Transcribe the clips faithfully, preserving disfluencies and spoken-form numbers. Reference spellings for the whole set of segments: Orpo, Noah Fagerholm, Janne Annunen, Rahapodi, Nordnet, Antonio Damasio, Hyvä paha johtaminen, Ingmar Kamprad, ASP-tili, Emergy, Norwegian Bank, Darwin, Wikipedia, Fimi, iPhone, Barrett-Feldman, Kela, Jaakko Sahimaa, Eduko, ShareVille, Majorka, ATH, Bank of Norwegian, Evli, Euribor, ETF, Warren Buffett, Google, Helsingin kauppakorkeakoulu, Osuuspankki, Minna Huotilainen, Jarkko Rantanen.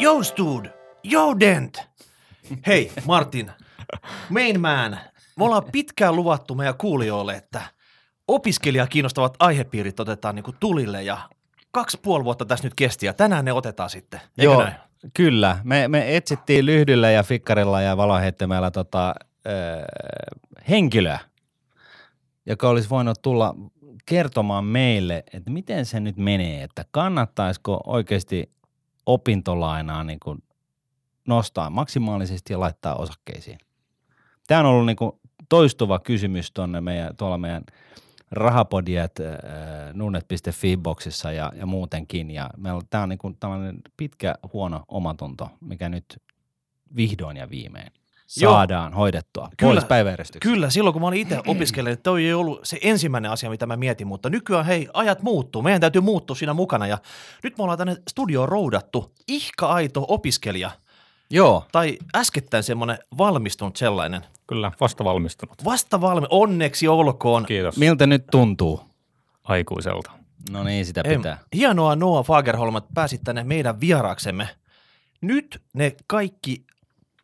Joustud! Joudent! Hei, Martin, main man. Me ollaan pitkään luvattu meidän kuulijoille, että opiskelijaa kiinnostavat aihepiirit otetaan niinku tulille ja kaksi puoli vuotta tässä nyt kesti ja tänään ne otetaan sitten. Eikö Joo, näin? Kyllä. Me, me etsittiin lyhdyllä ja fikkarilla ja valonheittimällä tota, öö, henkilöä, joka olisi voinut tulla kertomaan meille, että miten se nyt menee, että kannattaisiko oikeasti opintolainaa niin kuin nostaa maksimaalisesti ja laittaa osakkeisiin. Tämä on ollut niin kuin toistuva kysymys tuonne meidän, tuolla meidän rahapodiat äh, nordnet piste fi-boksissa ja, ja muutenkin. Ja meillä, tämä on niin kuin tällainen pitkä huono omatunto, mikä nyt vihdoin ja viimein saadaan Joo. hoidettua pois päiväjärjestyksessä. Kyllä, silloin kun mä olin itse opiskelijana, niin toi ei ollut se ensimmäinen asia, mitä mä mietin, mutta nykyään hei, ajat muuttuu, meidän täytyy muuttua siinä mukana ja nyt me ollaan tänne studioon roudattu ihka-aito opiskelija. Joo. Tai äskettäin semmoinen valmistunut sellainen. Kyllä, vasta valmistunut. Vasta valmistunut, onneksi olkoon. Kiitos. Miltä nyt tuntuu? Aikuiselta. No niin, sitä pitää. Ei, hienoa Noah Fagerholm, että pääsit tänne meidän vieraaksemme. Nyt ne kaikki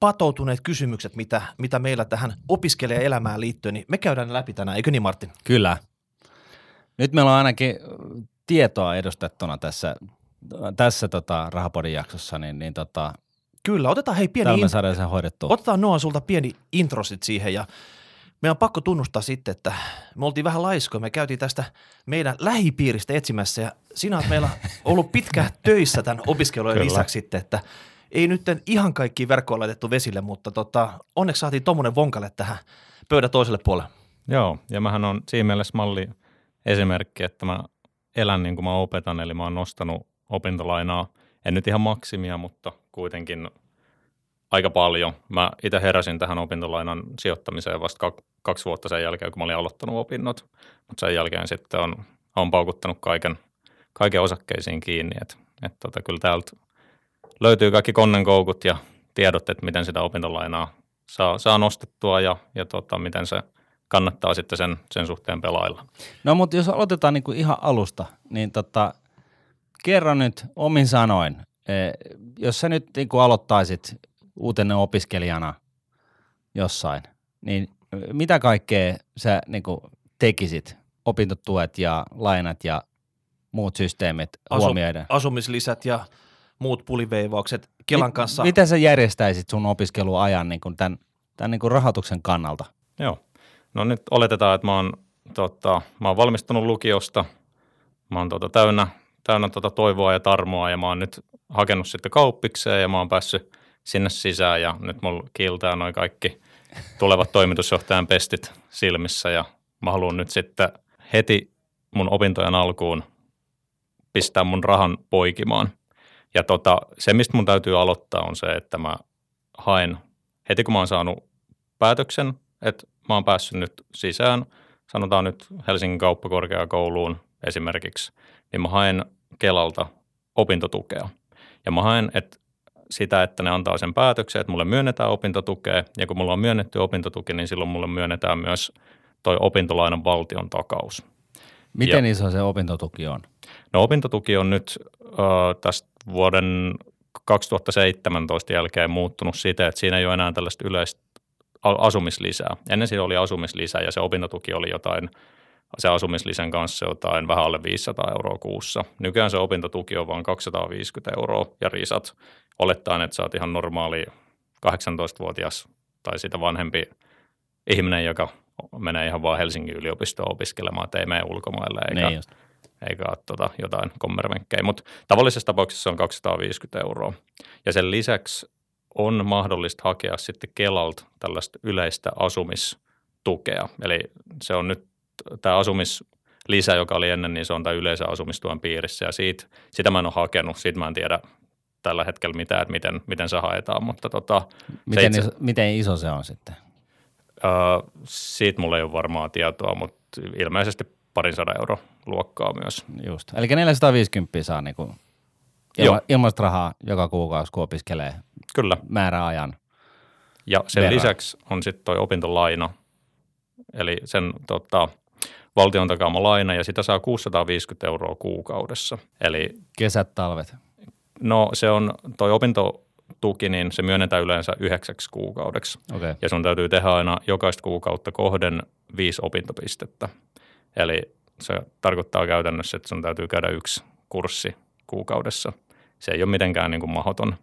patoutuneet kysymykset, mitä, mitä meillä tähän opiskelijaelämään liittyy, niin me käydään läpi tänään, eikö niin Martin? Kyllä. Nyt meillä on ainakin tietoa edustettuna tässä, tässä tota Rahapodin jaksossa, niin, niin tota – Kyllä, otetaan hei pieni in... otetaan Noah sulta pieni intro sit siihen ja meidän on pakko tunnustaa sitten, että me oltiin vähän laiskoja, me käytiin tästä meidän lähipiiristä etsimässä ja sinä olet meillä ollut pitkään töissä tämän opiskelujen lisäksi sitten, että ei nyt ihan kaikki verkkoa laitettu vesille, mutta tota, onneksi saatiin tuommoinen vonkalle tähän pöydän toiselle puolelle. Joo, ja mähän on siinä mielessä malli esimerkki, että mä elän niin kuin mä opetan, eli mä oon nostanut opintolainaa, en nyt ihan maksimia, mutta kuitenkin aika paljon. Mä itse heräsin tähän opintolainan sijoittamiseen vasta kaksi vuotta sen jälkeen, kun mä olin aloittanut opinnot, mutta sen jälkeen sitten on, on paukuttanut kaiken, kaiken osakkeisiin kiinni. Et, et tota, kyllä täältä löytyy kaikki konnenkoukut ja tiedot, että miten sitä opintolainaa saa, saa nostettua ja, ja tota, miten se kannattaa sitten sen, sen suhteen pelailla. No mutta jos aloitetaan niinku ihan alusta, niin tota, kerro nyt omin sanoin. Eh, jos sä nyt niin kun aloittaisit uutena opiskelijana jossain, niin mitä kaikkea sä niin kun tekisit, opintotuet ja lainat ja muut systeemit Asu, huomioiden? Asumislisät ja muut puliveivaukset Kelan Mit, kanssa. Mitä sä järjestäisit sun opiskeluajan niin kun tämän, tämän niin kun rahoituksen kannalta? Joo, no nyt oletetaan, että mä oon, tota, mä oon valmistunut lukiosta, mä oon tota, täynnä, täynnä tota, toivoa ja tarmoa ja mä oon nyt hakenut sitten kauppikseen ja mä oon päässyt sinne sisään ja nyt mulla kiiltää noi kaikki tulevat toimitusjohtajan pestit silmissä ja mä haluan nyt sitten heti mun opintojen alkuun pistää mun rahan poikimaan. Ja tota, se, mistä mun täytyy aloittaa on se, että mä haen heti kun mä oon saanut päätöksen, että mä oon päässyt nyt sisään, sanotaan nyt Helsingin kauppakorkeakouluun esimerkiksi, niin mä haen Kelalta opintotukea. Ja mä haen et sitä, että ne antaa sen päätöksen, että mulle myönnetään opintotukea, ja kun mulla on myönnetty opintotuki, niin silloin mulle myönnetään myös toi opintolainan valtion takaus. Miten ja, iso se opintotuki on? No opintotuki on nyt ö, tästä vuoden kaksituhattaseitsemäntoista jälkeen muuttunut siitä, että siinä ei ole enää tällaista yleistä asumislisää. Ennen siinä oli asumislisä, ja se opintotuki oli jotain, se asumislisän kanssa jotain vähän alle viisisataa euroa kuussa. Nykyään se opintotuki on vain kaksisataaviisikymmentä euroa ja risat. Olettaen, että sä oot ihan normaali kahdeksantoistavuotias tai sitä vanhempi ihminen, joka menee ihan vaan Helsingin yliopistoon opiskelemaan, että ei mene ulkomaille eikä, eikä ole tota jotain kommervenkkejä. Mutta tavallisessa tapauksessa on kaksisataaviisikymmentä euroa. Ja sen lisäksi on mahdollista hakea sitten Kelalta tällaista yleistä asumistukea. Eli se on nyt tämä asumislisä, joka oli ennen, niin se on tämä yleisen asumistuen piirissä ja siitä, sitä mä en ole hakenut, siitä mä en tiedä tällä hetkellä mitään, että miten, miten se haetaan, mutta tota. Miten, itse, iso, miten iso se on sitten? Öö, siitä mulla ei ole varmaa tietoa, mutta ilmeisesti parin sadan euro luokkaa myös. Just, eli neljäsataaviisikymmentä saa niinku ilma, ilmaista rahaa joka kuukausi, kun opiskelee Kyllä. määräajan. Ja sen verran. Lisäksi on sitten toi opintolaina, eli sen tota, valtion takaama laina, ja sitä saa kuusisataaviisikymmentä euroa kuukaudessa. Eli kesät, talvet. No se on, toi opintotuki, niin se myönnetään yleensä yhdeksäksi kuukaudeksi. Okay. Ja sun täytyy tehdä aina jokaista kuukautta kohden viisi opintopistettä. Eli se tarkoittaa käytännössä, että sun täytyy käydä yksi kurssi kuukaudessa. Se ei ole mitenkään niin kuin mahdoton,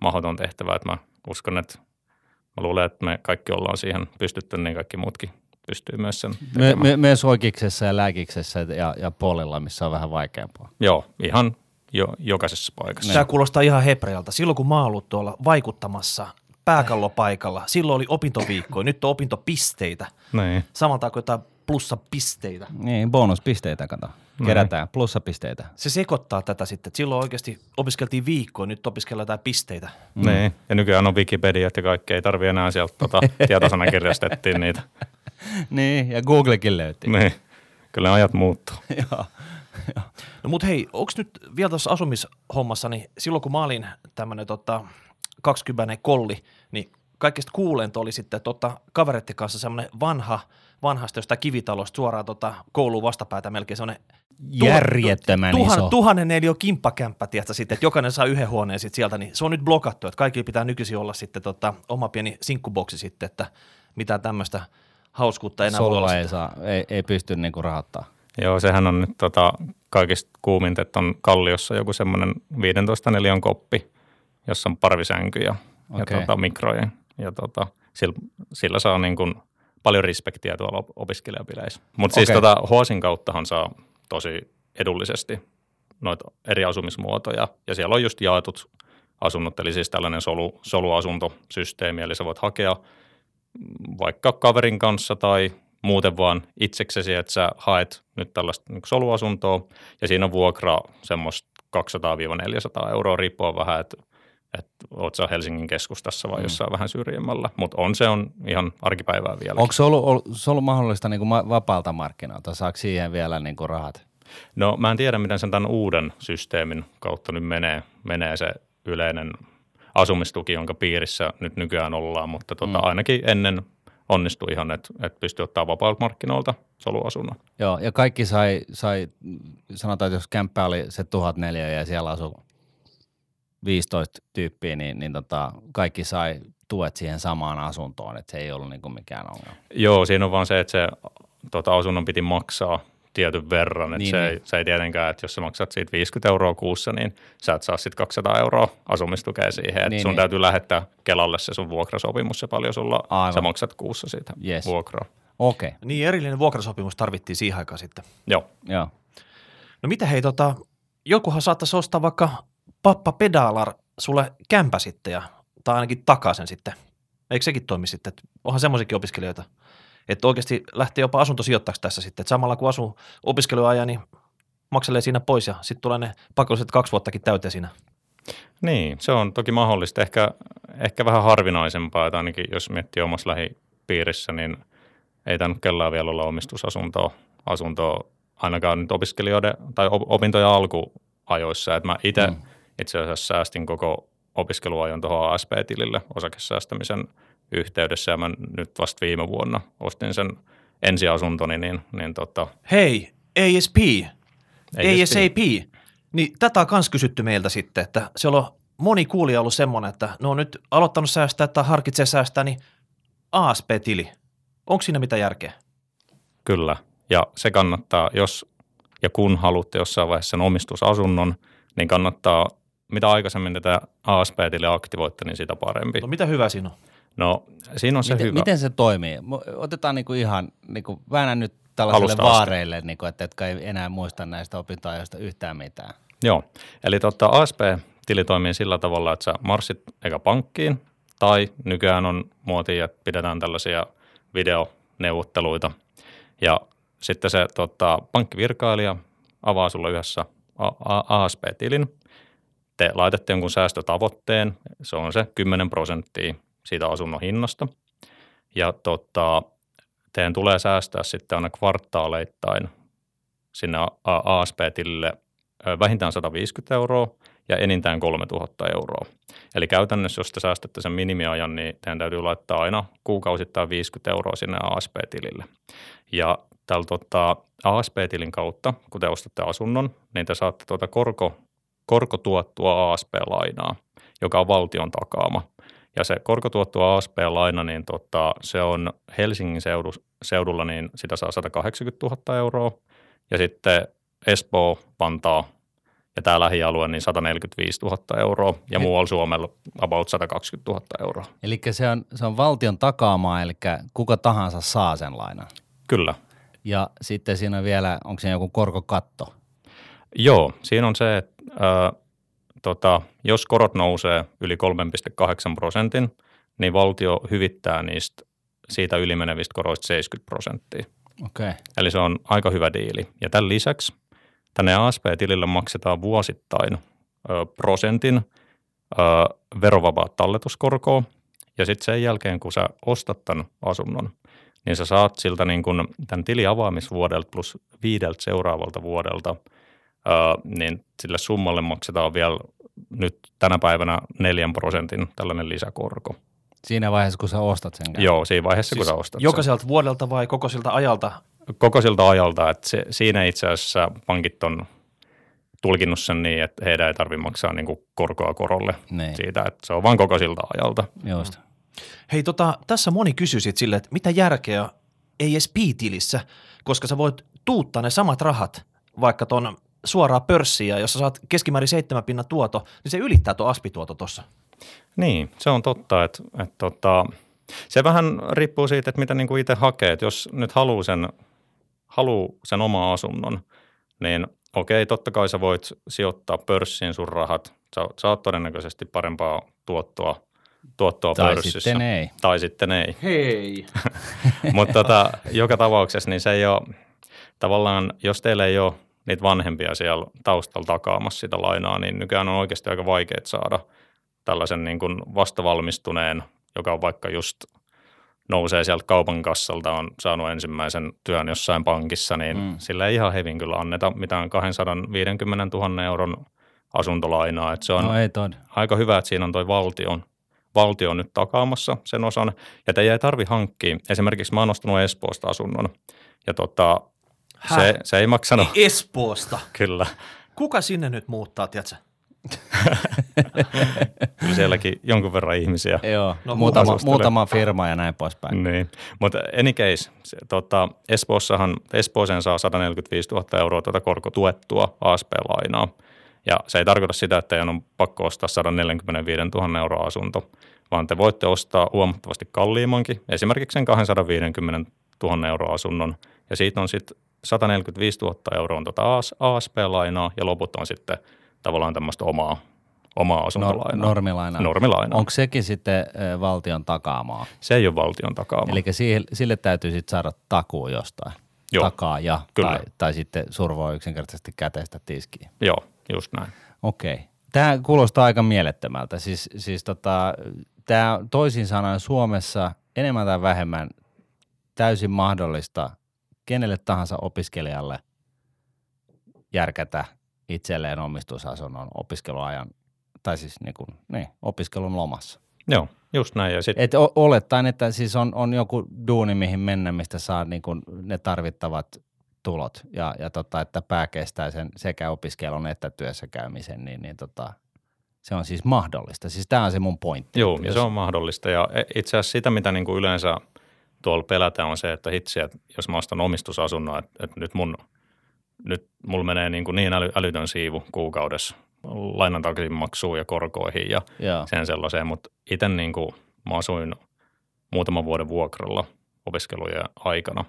mahdoton tehtävä. Että mä uskon, että mä luulen, että me kaikki ollaan siihen pystytty, niin kaikki muutkin pystyy myös sen tekemään. Me, me, myös oikeiksessa ja lääkiksessä ja, ja puolella, missä on vähän vaikeampaa. Joo, ihan jo, jokaisessa paikassa. Tämä kuulostaa ihan heprealta. Silloin kun mä oon ollut tuolla vaikuttamassa pääkallopaikalla, silloin oli opintoviikkoja, nyt on opintopisteitä. Niin. Samalta kuin jotain plussapisteitä. Niin, bonuspisteitä kato. Kerätään noin. Plussapisteitä. Se sekoittaa tätä sitten. Silloin oikeasti opiskeltiin viikkoa, nyt opiskellaan jotain pisteitä. Mm. Niin, ja nykyään on Wikipedia, että kaikki ei tarvitse enää sieltä tota, tietosanakirjastettiin niitä. Niin, ja Googlekin löytyy. Niin, kyllä ajat muuttuu. Joo. No mut hei, onks nyt vielä tuossa asumishommassa, niin silloin kun mä olin tämmönen tota, kaksikymmentävuotias kolli, niin kaikista kuulento oli sitten tota, kavereiden kanssa semmoinen vanha, vanhasta jostain kivitalosta suoraan tota, kouluun vastapäätä melkein semmoinen järjettömän tuhan, iso. Tuhannen neliö kimppakämppä, tiedätkö sitten, että jokainen saa yhden huoneen sitten sieltä, niin se on nyt blokattu, että kaikilla pitää nykyisin olla sitten tota, oma pieni sinkkuboksi sitten, että mitään tämmöistä hauskuutta enää voi olla. Ei, ei, ei pysty niinku rahoittamaan. Joo, sehän on nyt tota, kaikista kuuminta, että on Kalliossa joku semmoinen viidentoista neliön koppi, jossa on parvisänky ja, okay. ja tota, mikroja. Ja tota, sillä, sillä saa niin kuin paljon respektiä tuolla opiskelijapileissä. Mutta siis okay. tota, Hoosin kauttahan saa tosi edullisesti noita eri asumismuotoja. Ja siellä on just jaetut asunnot, eli siis tällainen solu, soluasuntosysteemi. Eli sä voit hakea vaikka kaverin kanssa tai muuten vaan itseksesi, että sä haet nyt tällaista soluasuntoa. Ja siinä on vuokra semmoista kaksisataa neljäsataa euroa, riippuen vähän, että että oot sä Helsingin keskustassa vai mm. jossain vähän syrjemmällä, mutta on se on ihan arkipäivää vielä. Onko se ollut, ollut, se ollut mahdollista niin kuin vapaalta markkinoilta, saako siihen vielä niin kuin rahat? No mä en tiedä, miten sen tämän uuden systeemin kautta nyt menee, menee se yleinen asumistuki, jonka piirissä nyt nykyään ollaan, mutta tota, mm. ainakin ennen onnistui ihan, että et pystyi ottaa vapaalta markkinoilta soluasunnon. Joo, ja kaikki sai, sai sanotaan, että jos kämppä oli se tuhat neljä ja siellä asui viisitoista tyyppiä, niin, niin tota, kaikki sai tuet siihen samaan asuntoon, että se ei ollut niin kuin mikään ongelma. Joo, siinä on vaan se, että se tota, asunnon piti maksaa tietyn verran, että niin, se, niin. se ei tietenkään, että jos sä maksat siitä viisikymmentä euroa kuussa, niin sä et saa sitten kaksisataa euroa asumistukea siihen, että niin, sun niin. täytyy lähettää Kelalle se sun vuokrasopimus, se paljon sulla Aivan. sä maksat kuussa siitä yes. vuokraa. Okei. Okay. Niin, erillinen vuokrasopimus tarvittiin siihen aikaan sitten. Joo. Joo. No mitä hei, tota, jokuhan saattaisi ostaa vaikka Pappa Pedalar sulle kämpä sitten ja, tai ainakin takaisin sitten. Eikö sekin toimi sitten? Et onhan semmoisiakin opiskelijoita, että oikeasti lähtee jopa asuntosijoittajaksi tässä sitten. Et samalla kun asuu opiskeluajan, niin makselee siinä pois ja sitten tulee ne pakolliset kaksi vuottakin täyteen siinä. Niin, se on toki mahdollista. Ehkä, ehkä vähän harvinaisempaa, että ainakin jos miettii omassa lähipiirissä, niin ei tainnut kellään vielä olla omistusasuntoa asuntoa, ainakaan nyt opiskelijoiden tai opintojen alkuajoissa. Että mä itse... Mm. Itse asiassa säästin koko opiskeluajan tuohon A S P-tilille osakesäästämisen yhteydessä, ja mä nyt vasta viime vuonna ostin sen ensiasuntoni, niin, niin tota... Hei, A S P, A S A P, niin tätä on myös kysytty meiltä sitten, että siellä on moni kuulija ollut semmoinen, että ne on nyt aloittanut säästää tai harkitsee säästää, niin A S P-tili, onko siinä mitä järkeä? Kyllä, ja se kannattaa, jos ja kun haluatte jossain vaiheessa sen omistusasunnon, niin kannattaa, mitä aikaisemmin tätä A S P-tiliä aktivoitte, niin sitä parempi. No mitä hyvä siinä on? No siinä on se miten, hyvä. Miten se toimii? Otetaan niinku ihan, niinku, väänä nyt tällaisille alusta vaareille, niinku, että jotka ei enää muista näistä opintoajoista yhtään mitään. Joo, eli totta, A S P-tili toimii sillä tavalla, että sä marssit eka pankkiin, tai nykyään on muotia, että pidetään tällaisia videoneuvotteluita, ja sitten se totta, pankkivirkailija avaa sulle yhdessä A S P-tilin, te laitatte jonkun säästötavoitteen, se on se kymmenen prosenttia siitä asunnon hinnasta, ja tota, teidän tulee säästää sitten aina kvartaaleittain sinne A S P-tilille vähintään sata viisikymmentä euroa ja enintään kolmetuhatta euroa. Eli käytännössä, jos te säästätte sen minimiajan, niin teidän täytyy laittaa aina kuukausittain viisikymmentä euroa sinne A S P-tilille, ja tällä tota, A S P-tilin kautta, kun te ostatte asunnon, niin te saatte tuota korko, korkotuottua A S P-lainaa, joka on valtion takaama. Ja se korkotuottua A S P-laina, niin tota, se on Helsingin seudu, seudulla, niin sitä saa sata kahdeksankymmentätuhatta euroa. Ja sitten Espoo, Vantaa ja tämä lähialue, niin sata neljäkymmentäviisituhatta euroa. Ja muualla Suomella about sata kaksikymmentätuhatta euroa. Eli se on, se on valtion takaamaa, eli kuka tahansa saa sen lainan. Kyllä. Ja sitten siinä on vielä, onko siinä joku korkokatto? Joo, siinä on se, että ää, tota, jos korot nousee yli kolme pilkku kahdeksan prosentin, niin valtio hyvittää niistä siitä ylimenevistä koroista seitsemänkymmentä prosenttia. Okay. Eli se on aika hyvä diili. Ja tämän lisäksi tänne A S P-tilille maksetaan vuosittain ö, prosentin ö, verovapaa talletuskorkoa. Ja sitten sen jälkeen, kun sä ostat tämän asunnon, niin sä saat siltä niin kun tämän tilin avaamisvuodelta plus viideltä seuraavalta vuodelta, ö, niin sille summalle maksetaan vielä nyt tänä päivänä neljän prosentin tällainen lisäkorko. Siinä vaiheessa, kun sä ostat sen? Joo, siinä vaiheessa, siis kun sä ostat jokaiselta sen. Vuodelta vai koko siltä ajalta? Koko siltä ajalta. Että se, siinä itse asiassa pankit on tulkinnut sen niin, että heidän ei tarvitse maksaa niinku korkoa korolle Nein. siitä, että se on vaan koko siltä ajalta. Just. Hei, tota, tässä moni kysyi sitten silleen, että mitä järkeä A S P-tilissä, koska sä voit tuuttaa ne samat rahat vaikka tuon suoraan pörssiin, ja jos sä saat keskimäärin seitsemän pinnan tuoto, niin se ylittää tuo A S P-tuoto tuossa. Niin, se on totta, että, että tota, se vähän riippuu siitä, että mitä niinku itse hakee, että jos nyt haluaa sen, haluaa sen oma asunnon, niin okei, totta kai sä voit sijoittaa pörssiin sun rahat, sä saat todennäköisesti parempaa tuottoa, tuottoa tai pörssissä. Sitten ei. Tai sitten ei. Hei! Mutta tota, joka tapauksessa niin se ei ole, tavallaan jos teillä ei ole niitä vanhempia siellä taustalla takaamassa sitä lainaa, niin nykyään on oikeasti aika vaikeet saada tällaisen niin kuin vastavalmistuneen, joka on vaikka just nousee sieltä kaupan kassalta, on saanut ensimmäisen työn jossain pankissa, niin mm. sillä ei ihan hevin kyllä anneta mitään kaksisataaviisikymmentätuhatta euron asuntolainaa. Että se on no aika hyvä, että siinä on toi valtion, valtio nyt takaamassa sen osan, ja teidän ei tarvitse hankkia. Esimerkiksi mä oon ostanut Espoosta asunnon, ja tota, se, se ei maksanut. Espoosta? Kyllä. Kuka sinne nyt muuttaa, tiedätkö? Kyllä sielläkin jonkun verran ihmisiä. Joo, no, muutama, muutama firma ja näin poispäin. Niin, mutta any case, tota, Espoossahan, Espooseen saa sata neljäkymmentäviisituhatta euroa tuota korkotuettua A S P-lainaa. Ja se ei tarkoita sitä, että teidän on pakko ostaa sata neljäkymmentäviisituhatta euroa asunto, vaan te voitte ostaa huomattavasti kalliimmankin, esimerkiksi sen kaksisataaviisikymmentätuhatta euroa asunnon, ja siitä on sitten sata neljäkymmentäviisituhatta euroa tuota A S P-lainaa, ja loput on sitten tavallaan tämmöistä omaa, omaa asuntolainaa. Normilainaa. Normilainaa. Onko sekin sitten valtion takaamaa? Se ei ole valtion takaamaa. Eli sille täytyy sitten saada takuu jostain. Joo. Takaa ja tai, tai sitten survoa yksinkertaisesti käteistä tiskiin. Joo, just näin. Okei. Tämä kuulostaa aika mielettömältä. Siis, siis tota, tämä toisin sanoen Suomessa enemmän tai vähemmän täysin mahdollista kenelle tahansa opiskelijalle järkätä itselleen omistusasunnon opiskeluajan, tai siis niin kuin, niin, opiskelun lomassa. Joo, just näin. Ja sit... Et o- olettaen, että siis on, on joku duuni, mihin mennä, mistä saa niin kuin ne tarvittavat tulot, ja, ja tota, että pää kestää sen sekä opiskelun että työssä käymisen, niin, niin tota, se on siis mahdollista. Siis tämä on se mun pointti. Joo, ja se on mahdollista, ja itse asiassa sitä, mitä niin kuin yleensä tuolla pelätään, on se, että hitsi, että jos mä ostan omistusasunnon, että, että nyt mun... Nyt mulla menee niin, niin äly, älytön siivu kuukaudessa lainan takaisin maksuun ja korkoihin ja yeah. sen sellaiseen, mutta itse niin kuin mä asuin muutaman vuoden vuokralla opiskelujen aikana,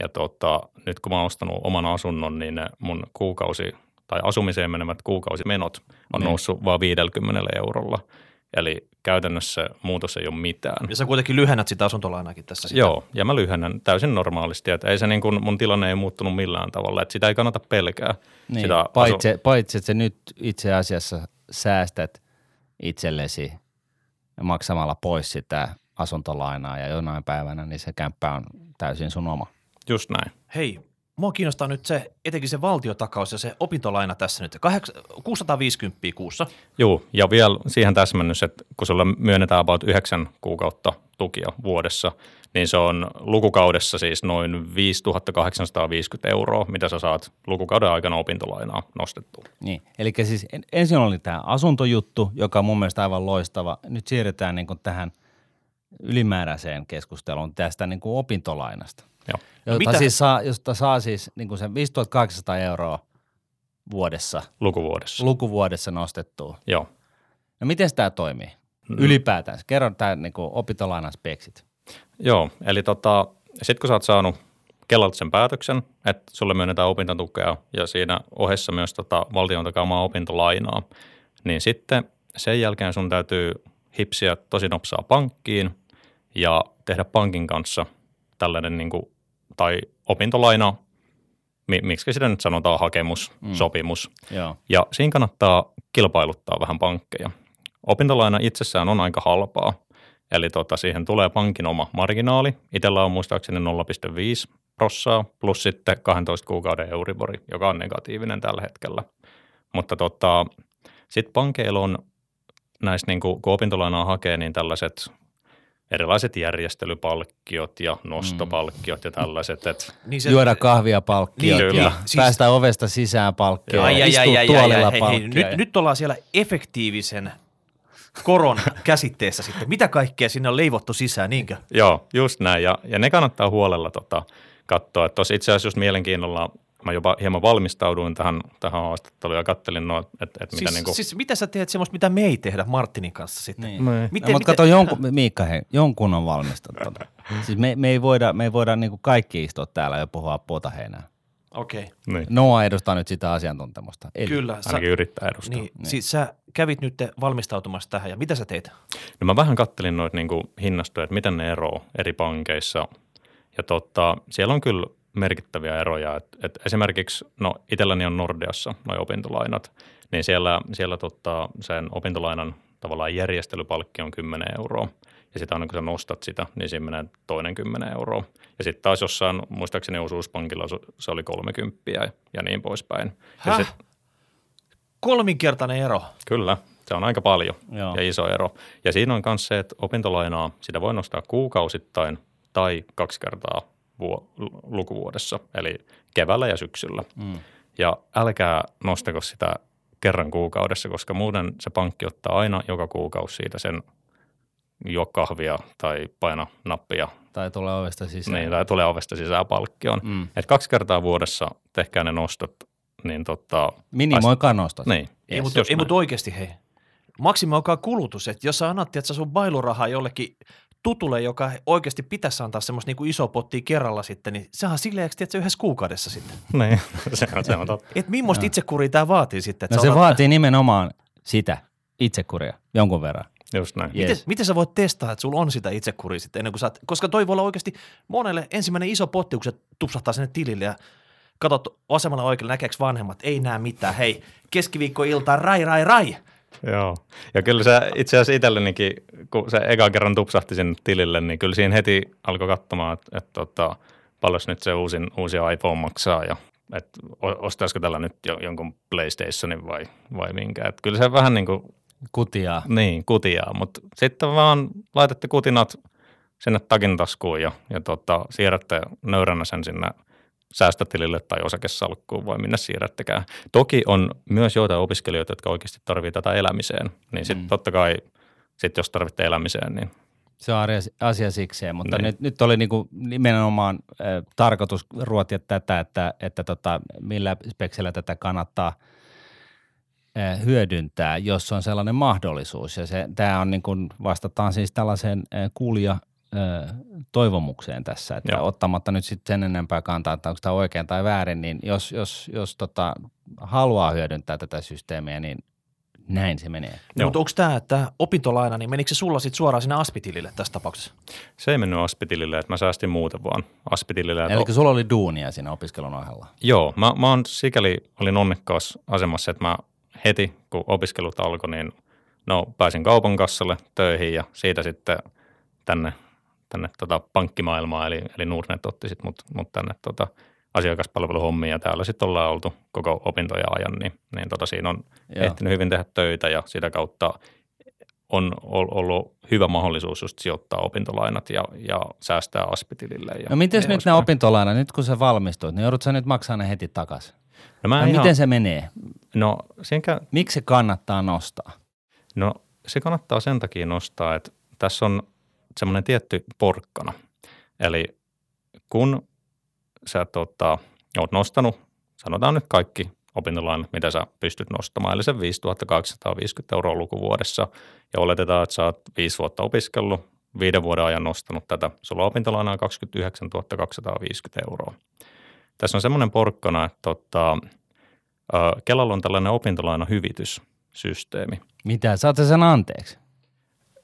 ja tota, nyt kun mä oon ostanut oman asunnon, niin mun kuukausi tai asumiseen menevät kuukausimenot on niin. noussut vaan viidelläkymmenellä eurolla, eli käytännössä muutos ei ole mitään. Ja sä kuitenkin lyhennät sitä asuntolainaakin tässä. Sitä. Joo, ja mä lyhennän täysin normaalisti, että ei se niin kuin, mun tilanne ei muuttunut millään tavalla, että sitä ei kannata pelkää. Niin, sitä paitsi, asu- paitsi, että sä nyt itse asiassa säästät itsellesi maksamalla pois sitä asuntolainaa, ja jonain päivänä niin se kämppä on täysin sun oma. Just näin. Hei, mua kiinnostaa nyt se, etenkin se valtiotakaus ja se opintolaina tässä nyt, kuusisataaviisikymmentä kuussa. Joo, ja vielä siihen täsmennys, että kun sulla myönnetään about yhdeksän kuukautta tukia vuodessa, niin se on lukukaudessa siis noin viisituhatta kahdeksansataaviisikymmentä euroa, mitä sä saat lukukauden aikana opintolainaa nostettua. Niin, eli siis ensin oli tämä asuntojuttu, joka on mun mielestä aivan loistava. Nyt siirretään niin kuin tähän ylimääräiseen keskusteluun tästä niin kuin opintolainasta. Joo. Jota siis saa, josta saa siis niin kuin sen viisituhatta kahdeksansataa euroa vuodessa. Lukuvuodessa. Lukuvuodessa nostettua. Joo. No miten tämä toimii? Mm. Ylipäätään. Kerron tämän niin kuin opintolainaspeksit. Joo, eli tota, sitten kun sä oot saanut Kelalta sen päätöksen, että sulle myönnetään opintotukea ja siinä ohessa myös tota valtion takaamaa opintolainaa, niin sitten sen jälkeen sun täytyy hipsiä tosi nopsaa pankkiin ja tehdä pankin kanssa tällainen niin kuin, tai opintolaina, miksi sitä nyt sanotaan, hakemus, mm. sopimus. Yeah. Ja siinä kannattaa kilpailuttaa vähän pankkeja. Opintolaina itsessään on aika halpaa, eli tota, siihen tulee pankin oma marginaali. Itsellä on muistaakseni nolla pilkku viisi prossaa plus sitten kahdentoista kuukauden Euribori, joka on negatiivinen tällä hetkellä. Mutta tota, sitten pankeilla on näissä, niin kuin, kun opintolainaa hakee, niin tällaiset erilaiset järjestelypalkkiot ja nostopalkkiot mm. ja tällaiset. Et niin se, juoda kahvia palkkiot niin, ja siis, päästä ovesta sisään palkkiot ja istua tuolilla palkkiot. Nyt ollaan siellä efektiivisen koron käsitteessä sitten. Mitä kaikkea sinne on leivottu sisään, niinkö? Joo, just näin. Ja, ja ne kannattaa huolella tota, katsoa. Tuossa itse asiassa just mielenkiinnolla mä jopa hieman valmistauduin tähän, tähän haastatteluun ja kattelin noin, että et siis, mitä niin kuin. Siis mitä sä teet semmoista, mitä me ei tehdä Martinin kanssa sitten? Niin. Miten, no, mutta kato, jonkun, Miikka, hei, jonkun on valmistautunut. Siis me, me ei voida, me ei voida niin kuin kaikki istua täällä ja puhua potaheinää. Okei. Okay. Niin. Noa edustaa nyt sitä asiantuntemusta. Eli kyllä. Ainakin sä, yrittää edustaa. Niin, niin. Siis sä kävit nyt valmistautumassa tähän ja mitä sä teet? No mä vähän kattelin noita niin kuin hinnastoja, että miten ne eroo eri pankeissa. Ja tota, siellä on kyllä merkittäviä eroja. Et, et esimerkiksi no itselläni on Nordeassa nuo opintolainat, niin siellä, siellä tota, sen opintolainan tavallaan järjestelypalkki on kymmenen euroa. Ja sitten aina kun sä nostat sitä, niin siinä menee toinen kymmenen euroa. Ja sitten taas jossain, muistaakseni Osuuspankilla se oli kolmekymmentä ja, ja niin poispäin. Häh? Sit, kolminkertainen ero? Kyllä, se on aika paljon. Joo. Ja iso ero. Ja siinä on myös se, että opintolainaa, sitä voi nostaa kuukausittain tai kaksi kertaa lukuvuodessa, eli keväällä ja syksyllä. Mm. Ja älkää nostako sitä kerran kuukaudessa, koska muuten se pankki ottaa aina joka kuukausi siitä sen juo kahvia tai paina nappia. Tai tulee ovesta sisään. Niin, tai tulee ovesta sisään palkkioon. Mm. Että kaksi kertaa vuodessa tehkää ne nostot. Niin tota, minimoikaa nostot. Niin. Ei, mutta ei, mut oikeasti hei. Maksimoikaa kulutus, että jos sä annat, että sä sun bailurahaa jollekin tutulle, joka oikeasti pitäisi antaa semmoista niinku isoa pottia kerralla sitten, niin sehän silleen, että se yhdessä kuukaudessa sitten. Niin, se on totta. Että millaista itsekuria tämä vaatii sitten? No se otat vaatii nimenomaan sitä itsekuria jonkun verran. Just näin. Yes. Miten, miten sä voit testaa, että sulla on sitä itsekuria sitten ennen kuin saat, koska toi voi olla oikeasti monelle ensimmäinen iso potti, kun se tupsahtaa sinne tilille ja katsot asemalla oikealla, näkeekö vanhemmat, ei näe mitään, hei, keskiviikkoiltaan rai, rai, rai. Joo, ja kyllä se itse asiassa itsellenikin, kun se eka kerran tupsahti sinne tilille, niin kyllä siinä heti alkoi katsomaan, että, että, että paljon nyt se uusin, uusi iPhone maksaa ja että ostaisiko tällä nyt jonkun PlayStationin vai, vai minkä. Että kyllä se vähän niin kuin kutiaa. Niin, kutiaa, mutta sitten vaan laitatte kutinat sinne takintaskuun ja, ja tota, siirrätte nöyränä sen sinne säästötilille tai osakesalkkuun vai minne siirrättekään. Toki on myös joitain opiskelijoita, jotka oikeasti tarvitsee tätä elämiseen, niin sitten mm. totta kai, sit jos tarvitsee elämiseen, niin se on asia sikseen, mutta niin. nyt, nyt oli niinku nimenomaan äh, tarkoitus ruotia tätä, että, että tota, millä speksillä tätä kannattaa äh, hyödyntää, jos on sellainen mahdollisuus. Ja se, tää on niinku, vastataan siis tällaiseen äh, kuulija toivomukseen tässä, että joo, ottamatta nyt sitten sen enempää kantaa, että onko tämä oikein tai väärin, niin jos, jos, jos tota, haluaa hyödyntää tätä systeemiä, niin näin se menee. No, mutta onko tämä, että opintolaina, niin menikö se sulla sitten suoraan sinne A S P-tilille tässä tapauksessa? Se ei mennyt A S P-tilille, että mä säästin muuten vaan A S P-tilille. Eli o- sulla oli duunia siinä opiskelun ohella? Joo, mä, mä on, sikäli olin onnekkaassa asemassa, että mä heti kun opiskelut alkoi, niin no pääsin kaupan kassalle töihin ja siitä sitten tänne tänne tota pankkimaailmaa, eli, eli Nordnet otti sit mut, mut tänne tota asiakaspalveluhommia ja täällä sitten ollaan oltu koko opintojen ajan, niin, niin tota, siinä on Joo. ehtinyt hyvin tehdä töitä ja sitä kautta on ollut hyvä mahdollisuus just sijoittaa opintolainat ja, ja säästää A S P-tilille. Ja no miten nyt nämä opintolainat, nyt kun sä valmistut, niin joudut sä nyt maksaa ne heti takaisin? No mä no ihan, miten se menee? No, senkä, miksi se kannattaa nostaa? No se kannattaa sen takia nostaa, että tässä on semmoinen tietty porkkana. Eli kun sä tota, oot nostanut, sanotaan nyt kaikki opintolainat, mitä sä pystyt nostamaan, eli sen viisituhatta kaksisataaviisikymmentä euroa lukuvuodessa, ja oletetaan, että sä oot viisi vuotta opiskellut, viiden vuoden ajan nostanut tätä, sulla on opintolainaa kaksikymmentäyhdeksäntuhatta kaksisataaviisikymmentä euroa. Tässä on semmoinen porkkana, että tota, Kelalla on tällainen opintolainahyvityssysteemi. Mitä? Saat sä sen anteeksi?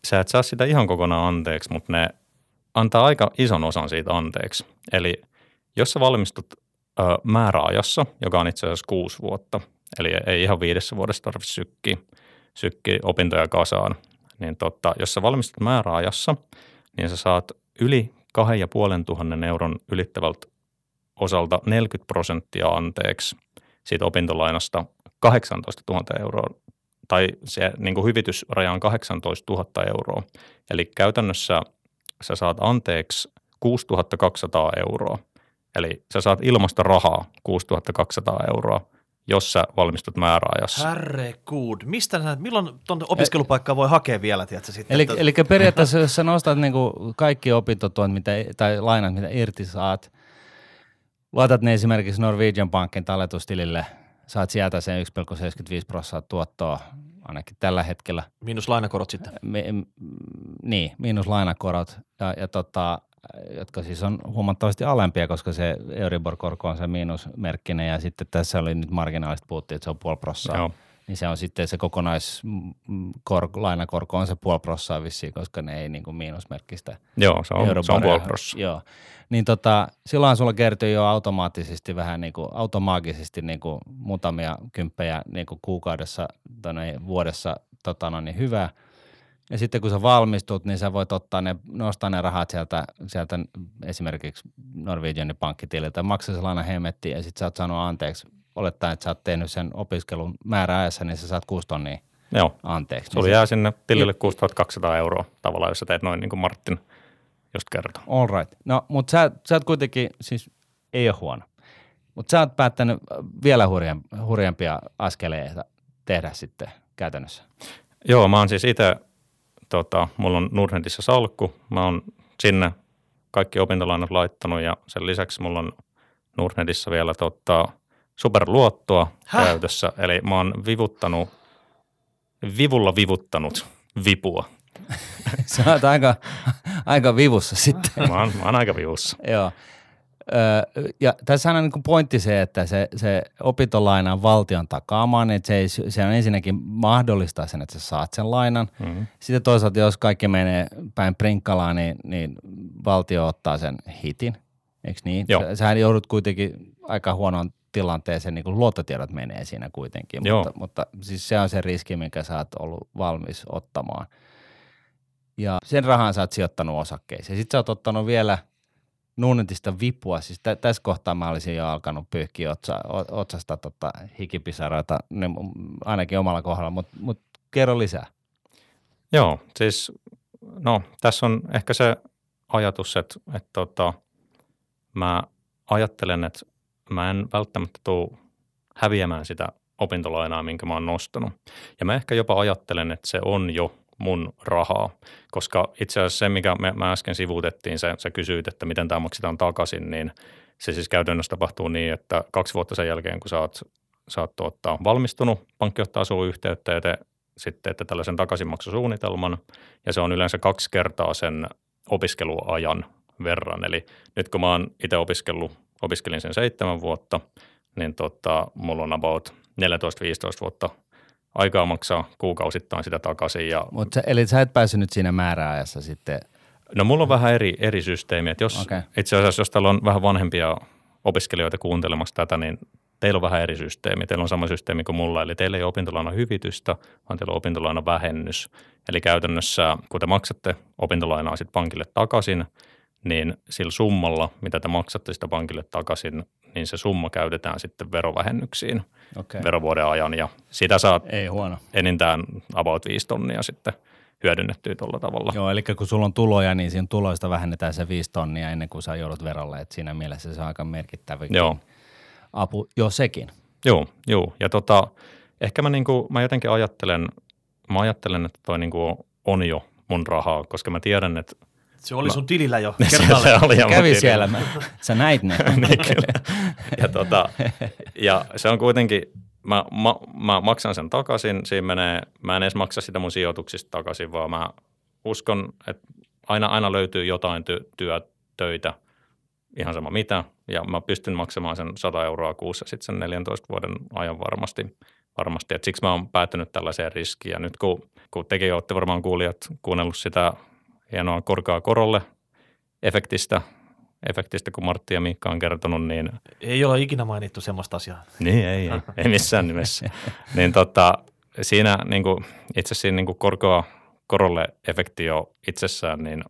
Sä et saa sitä ihan kokonaan anteeksi, mutta ne antaa aika ison osan siitä anteeksi. Eli jos sä valmistut ö, määräajassa, joka on itse asiassa kuusi vuotta, eli ei ihan viidessä vuodessa tarvitse sykkiä, sykkiä opintoja kasaan, niin totta, jos sä valmistut määräajassa, niin sä saat yli kahden ja puolen tuhannen euron ylittävältä osalta neljäkymmentä prosenttia anteeksi siitä opintolainasta kahdeksantoistatuhatta euroa, tai se niin kuin hyvitysraja on kahdeksantoistatuhatta euroa. Eli käytännössä sä saat anteeksi kuusituhatta kaksisataa euroa. Eli sä saat ilmasta rahaa kuusituhatta kaksisataa euroa, jos sä valmistut määräajassa. Herregud, mistä sä, milloin tuon opiskelupaikkaa voi hakea vielä, tiedätkö sitten? Eli, eli periaatteessa, jos sä nostat niin kuin kaikki opintotuot mitä, tai lainat, mitä irti saat, laitat ne esimerkiksi Norwegian Bankin talletustilille, saat sieltä sen yksi pilkku seitsemänkymmentäviisi prosenttia tuottoa, ainakin tällä hetkellä. Miinus lainakorot sitten. Mi- niin, miinus lainakorot, ja, ja tota, jotka siis on huomattavasti alempia, koska se Euribor-korko on se miinusmerkkinen, ja sitten tässä oli nyt marginaalista puhuttiin, että se on puoli prossaa. Joo. Niin se on sitten se kokonaislainakorko on se puoli prossaa vissiin, koska ne ei niin kuin miinusmerkkistä. Joo, se on, se on puoli prossaa. Joo, niin tota, silloin sulla kertyy jo automaattisesti vähän niin kuin, automaagisesti niin kuin muutamia kymppejä niin kuin kuukaudessa tai vuodessa tota no niin hyvä. Ja sitten kun sä valmistut, niin sä voit ottaa ne, nostaa ne rahat sieltä, sieltä esimerkiksi Norwegianin pankkitililtä, maksaa se laina hemmettiin ja sitten sä oot saanut anteeksi. Olettaen, että sä oot tehnyt sen opiskelun määräajassa, niin sä saat kuusi tonnia Joo. anteeksi. Sulla niin jää se sinne tilille kuusituhatta kaksisataa euroa tavallaan, jos sä teet noin niin kuin Martin just kertoo. All right. No, mutta sä, sä oot kuitenkin, siis ei ole huono, mutta sä oot päättänyt vielä hurjempia askeleita tehdä sitten käytännössä. Joo, mä oon siis itse, tota, mulla on Nordnetissä salkku, mä oon sinne kaikki opintolainat laittanut ja sen lisäksi mulla on Nordnetissä vielä tota, superluottoa Häh? käytössä, eli mä oon vivuttanut, vivulla vivuttanut vipua. Sä oot aika, aika vivussa sitten. Mä oon, mä oon aika vivussa. Joo. Öö, ja tässähän on niin kuin pointti se, että se, se opintolaina on valtion takaamaan, että se, ei, se on ensinnäkin mahdollistaa sen, että sä saat sen lainan. Mm-hmm. Sitten toisaalta, jos kaikki menee päin prinkkalaan, niin, niin valtio ottaa sen hitin, eikö niin? Joo. Sähän joudut kuitenkin aika huonoon tilanteeseen, niin kuin luottotiedot menee siinä kuitenkin, mutta, mutta siis se on se riski, minkä sä oot ollut valmis ottamaan. Ja sen rahan sä oot sijoittanut osakkeisiin. Sitten sä oot ottanut vielä Nordnetista vipua, siis tä- tässä kohtaa mä olisin jo alkanut pyyhkiä otsa, otsasta tota, hikipisaroita, niin ainakin omalla kohdalla, mutta mut, kerro lisää. Joo, siis no tässä on ehkä se ajatus, että, että tota, mä ajattelen, että mä en välttämättä tule häviämään sitä opintolainaa, minkä mä oon nostanut. Ja mä ehkä jopa ajattelen, että se on jo mun rahaa, koska itse asiassa se, mikä me, mä äsken sivuutettiin, se, sä kysyit, että miten tämä maksetaan takaisin, niin se siis käytännössä tapahtuu niin, että kaksi vuotta sen jälkeen, kun sä oot, sä oot tuottaa, valmistunut, pankki ottaa sun yhteyttä ja te sitten teette tällaisen takaisinmaksusuunnitelman, ja se on yleensä kaksi kertaa sen opiskeluajan verran. Eli nyt kun mä oon itse opiskellut, opiskelin sen seitsemän vuotta, niin tota, mulla on about neljätoista viisitoista vuotta aikaa maksaa kuukausittain sitä takaisin. Ja Mut sä, eli sä et päässyt siinä määräajassa sitten? No mulla on vähän eri, eri systeemiä. Että jos, okay. Itse asiassa jos täällä on vähän vanhempia opiskelijoita kuuntelemassa tätä, niin teillä on vähän eri systeemi. Teillä on sama systeemi kuin mulla, eli teillä ei ole opintolainahyvitystä, vaan teillä on opintolainavähennys. Eli käytännössä, kun te maksatte opintolainaa sitten pankille takaisin, niin sillä summalla, mitä te maksatte sitä pankille takaisin, niin se summa käytetään sitten verovähennyksiin okay. verovuoden ajan. Ja sitä saat Ei huono. enintään about viisi tonnia sitten hyödynnettyä tuolla tavalla. Joo, eli kun sulla on tuloja, niin siinä tuloista vähennetään se viisi tonnia ennen kuin sä joudut verolle. Et siinä mielessä se on aika merkittäväkin Joo. apu. Joo, sekin. Joo, joo. Ja tota, ehkä mä, niinku, mä jotenkin ajattelen, mä ajattelen, että toi niinku on jo mun rahaa, koska mä tiedän, että se oli sun tilillä jo kertaalleen. Se, se, se kävi siellä. Mä, sä näit ne. niin, kyllä. Ja, tota, ja se on kuitenkin, mä, mä, mä maksan sen takaisin. Siinä menee, mä en edes maksa sitä mun sijoituksista takaisin, vaan mä uskon, että aina, aina löytyy jotain ty, työ, töitä, ihan sama mitä. Ja mä pystyn maksamaan sen sata euroa kuussa sitten sen neljäntoista vuoden ajan varmasti. varmasti. Et siksi mä oon päätynyt tällaiseen riskiin. Ja nyt kun, kun tekin olette varmaan kuulijat kuunnellut sitä hienoa korkaa korolle efektistä, efektistä, kun Martti ja Miikka on kertonut, niin ei ole ikinä mainittu semmoista asiaa. Niin, ei, ei, ei missään nimessä. niin tota, siinä niin kuin, itse siinä niin kuin korkoa korolle efekti jo itsessään, niin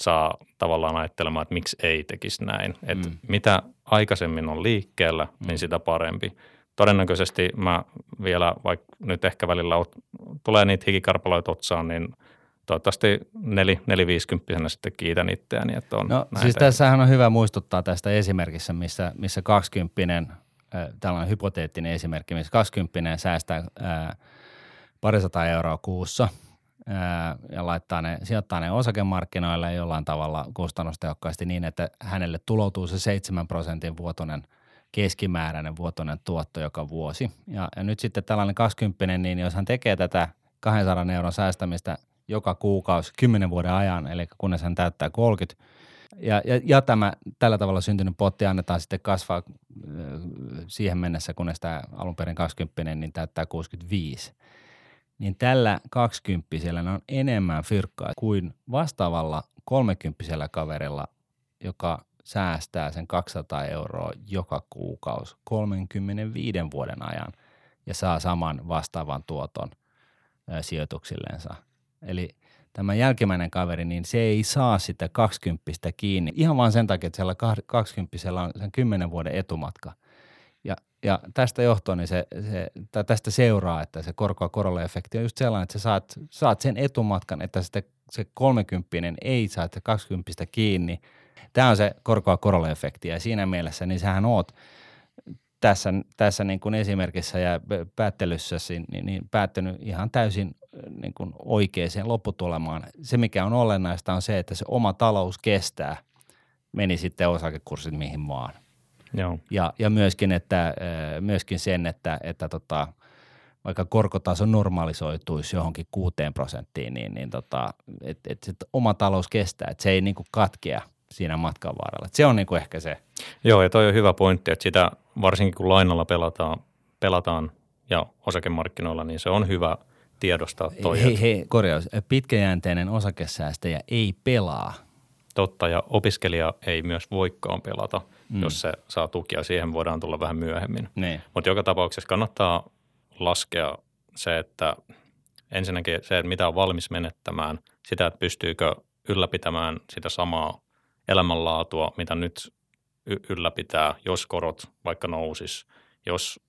saa tavallaan ajattelemaan, että miksi ei tekisi näin. Että mm. mitä aikaisemmin on liikkeellä, niin sitä parempi. Todennäköisesti mä vielä, vaikka nyt ehkä välillä ot, tulee niitä hikikarpaloita otsaan, niin toivottavasti neliviisikymppisenä sitten kiitän itseäni, että on No siis tässähän on hyvä muistuttaa tästä esimerkissä, missä, missä kaksikymppinen, äh, tällainen hypoteettinen esimerkki, missä kaksikymppinen säästää äh, parisataa euroa kuussa äh, ja laittaa ne, sijoittaa ne osakemarkkinoille jollain tavalla kustannustehokkaasti niin, että hänelle tuloutuu se seitsemän prosentin vuotoinen keskimääräinen vuotoinen tuotto joka vuosi. Ja, ja nyt sitten tällainen kaksikymppinen, niin jos hän tekee tätä kahdensadan euron säästämistä joka kuukausi kymmenen vuoden ajan, eli kunnes hän täyttää kolmekymmentä. Ja, ja, ja tämä tällä tavalla syntynyt potti annetaan sitten kasvaa siihen mennessä, kunnes tämä alun perin kaksikymppinen niin täyttää kuusikymmentäviisi. Niin tällä kaksikymppisellä ne on enemmän fyrkkaa kuin vastaavalla kolmekymppisellä kaverilla, joka säästää sen kaksisataa euroa joka kuukausi kolmenkymmenenviiden vuoden ajan ja saa saman vastaavan tuoton sijoituksilleensa. Eli tämä jälkimmäinen kaveri, niin se ei saa sitä kaksikymppistä kiinni. Ihan vaan sen takia, että siellä kaksikymppisellä on sen kymmenen vuoden etumatka. Ja, ja tästä johtuen, niin se, se, tästä seuraa, että se korkoa korolle efekti on just sellainen, että sä saat, saat sen etumatkan, että sitä, se kolmekymppinen ei saa sitä kaksikymppistä kiinni. Tämä on se korkoa korolle efekti ja siinä mielessä, niin sähän oot tässä, tässä niin kuin esimerkissä ja päättelyssä niin, niin päättynyt ihan täysin niin kuin oikeaan lopputulemaan. Se, mikä on olennaista, on se, että se oma talous kestää, meni sitten osakekurssit mihin vaan. Joo. Ja, ja myöskin, että, myöskin sen, että, että tota, vaikka korkotaso normalisoituisi johonkin kuuteen prosenttiin, niin, niin tota, et, et, et oma talous kestää, että se ei niin kuin katkea siinä matkan varrella. Et se on niin kuin ehkä se. Joo, ja toi on hyvä pointti, että sitä varsinkin kun lainalla pelataan, pelataan ja osakemarkkinoilla, niin se on hyvä tiedostaa toi. Hei, hei, korjaus. Pitkäjänteinen osakesäästäjä ei pelaa. Totta, ja opiskelija ei myös voikaan pelata, mm. jos se saa tukia. Siihen voidaan tulla vähän myöhemmin. Niin. Mutta joka tapauksessa kannattaa laskea se, että ensinnäkin se, että mitä on valmis menettämään, sitä, että pystyykö ylläpitämään sitä samaa elämänlaatua, mitä nyt ylläpitää, jos korot vaikka nousis, jos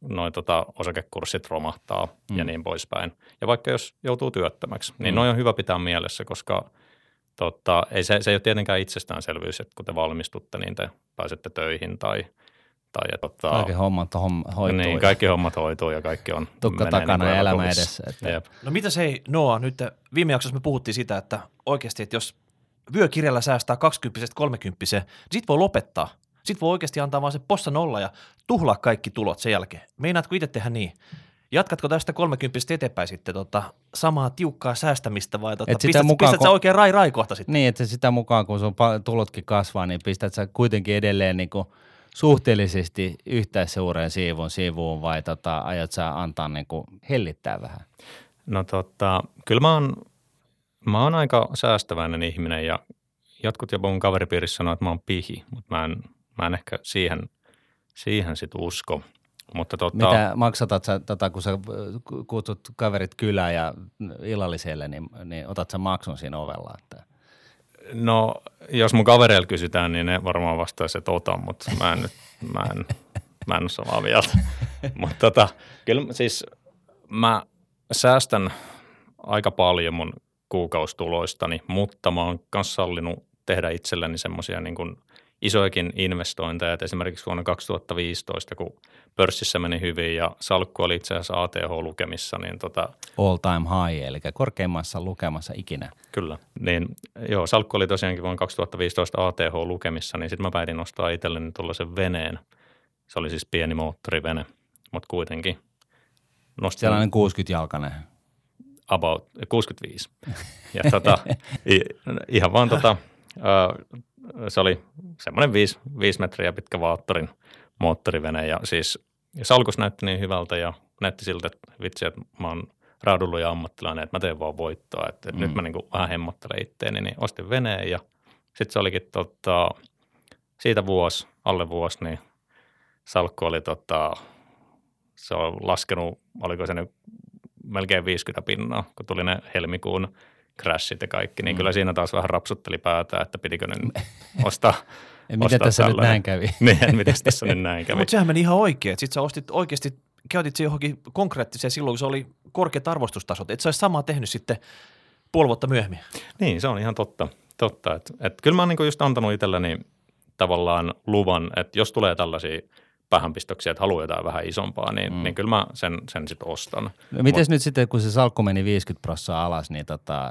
noin tota osakekurssit romahtaa mm. ja niin poispäin. Ja vaikka jos joutuu työttömäksi, niin mm. noin on hyvä pitää mielessä, koska tota, ei se, se ei ole tietenkään itsestäänselvyys, että kun te valmistutte, niin te pääsette töihin tai tai ja tota, kaikki hommat homm, hoituu. Niin, kaikki hommat hoituu ja kaikki on tukka takana niin elämä edessä. Että. No mitäs hei Noa, nyt viime jaksossa me puhuttiin sitä, että oikeasti, että jos vyökirjalla säästää kaksikymmentä kolmekymmentä, sit voi lopettaa. Sit voi oikeasti antaa vaan se possa nolla ja tuhlaa kaikki tulot sen jälkeen. Meinaatko itse tehdä niin? Jatkatko tästä kolmekymmentä eteenpäin sitten tota, samaa tiukkaa säästämistä vai tota, pistät, mukaan, pistät kun sä oikein rai rai kohta sitten? Niin, että sitä mukaan kun sun tulotkin kasvaa, niin pistät sä kuitenkin edelleen niin kuin suhteellisesti yhtäissuureen siivun sivuun vai tota, aiot sä antaa niin kuin hellittää vähän? No tota, kyllä mä oon Mä oon aika säästäväinen ihminen ja jotkut jopa mun kaveripiirissä sanoo, että mä oon pihi, mutta mä en, mä en ehkä siihen, siihen sit usko. Mutta tota, mitä maksatat sä, tota, kun sä kutsut kaverit kylään ja illalliselle, niin, niin otat sä maksun siinä ovella? Että No, jos mun kavereilla kysytään, niin ne varmaan vastaisi, että ota, mutta mä en nyt, mä en, mä en ole samaa mieltä. Mutta tota, kyllä siis mä säästän aika paljon mun kuukaustuloistani, mutta mä oon myös sallinut tehdä itselleni semmoisia niin kuin isojakin investointeja. Et esimerkiksi vuonna kaksituhattaviisitoista, kun pörssissä meni hyvin ja salkku oli itse asiassa A T H-lukemissa. Niin tota, all time high, eli korkeimmassa lukemassa ikinä. Kyllä. Niin, joo, salkku oli tosiaankin vuonna kaksituhattaviisitoista A T H-lukemissa, niin sitten mä päätin ostaa itselleni tuollaisen veneen. Se oli siis pieni moottorivene, mutta kuitenkin. Nostin. Sellainen kuusikymmentä-jalkainen. About kuusikymmentäviisi. Ja tota, ihan vaan tota, se oli semmoinen viisi, viisi metriä pitkä vaattorin moottorivene. Ja siis salkus näytti niin hyvältä ja näytti siltä, että vitsi, että mä oon raadullinen ja ammattilainen, että mä teen vaan voittoa. Että mm. nyt mä niinku vähän hemmottelen itteeni, niin ostin veneen ja sitten se olikin tota, siitä vuosi, alle vuosi, niin salkku oli tota, se on laskenut, oliko se nyt melkein viisikymmentä pinnaa, kun tuli ne helmikuun crashit ja kaikki, niin mm. kyllä siinä taas vähän rapsutteli päätä, että pitikö nyt ostaa miten ostaa tässä tällainen. Nyt näin kävi? Niin, miten tässä nyt näin kävi? No, mutta sehän meni ihan oikein, että sit sä ostit oikeasti, käytit se johonkin konkreettiseen silloin, kun se oli korkeat arvostustasot, et sä olisi samaa tehnyt sitten puoli vuotta myöhemmin. Niin, se on ihan totta, totta. Että et, kyllä mä oon niinku just antanut itselleni tavallaan luvan, että jos tulee tällaisia päähänpistoksia, että haluaa jotain vähän isompaa, niin, mm. niin kyllä mä sen, sen sitten ostan. Mites Mut, nyt sitten, kun se salkku meni viisikymmentä prosenttia alas, niin tota,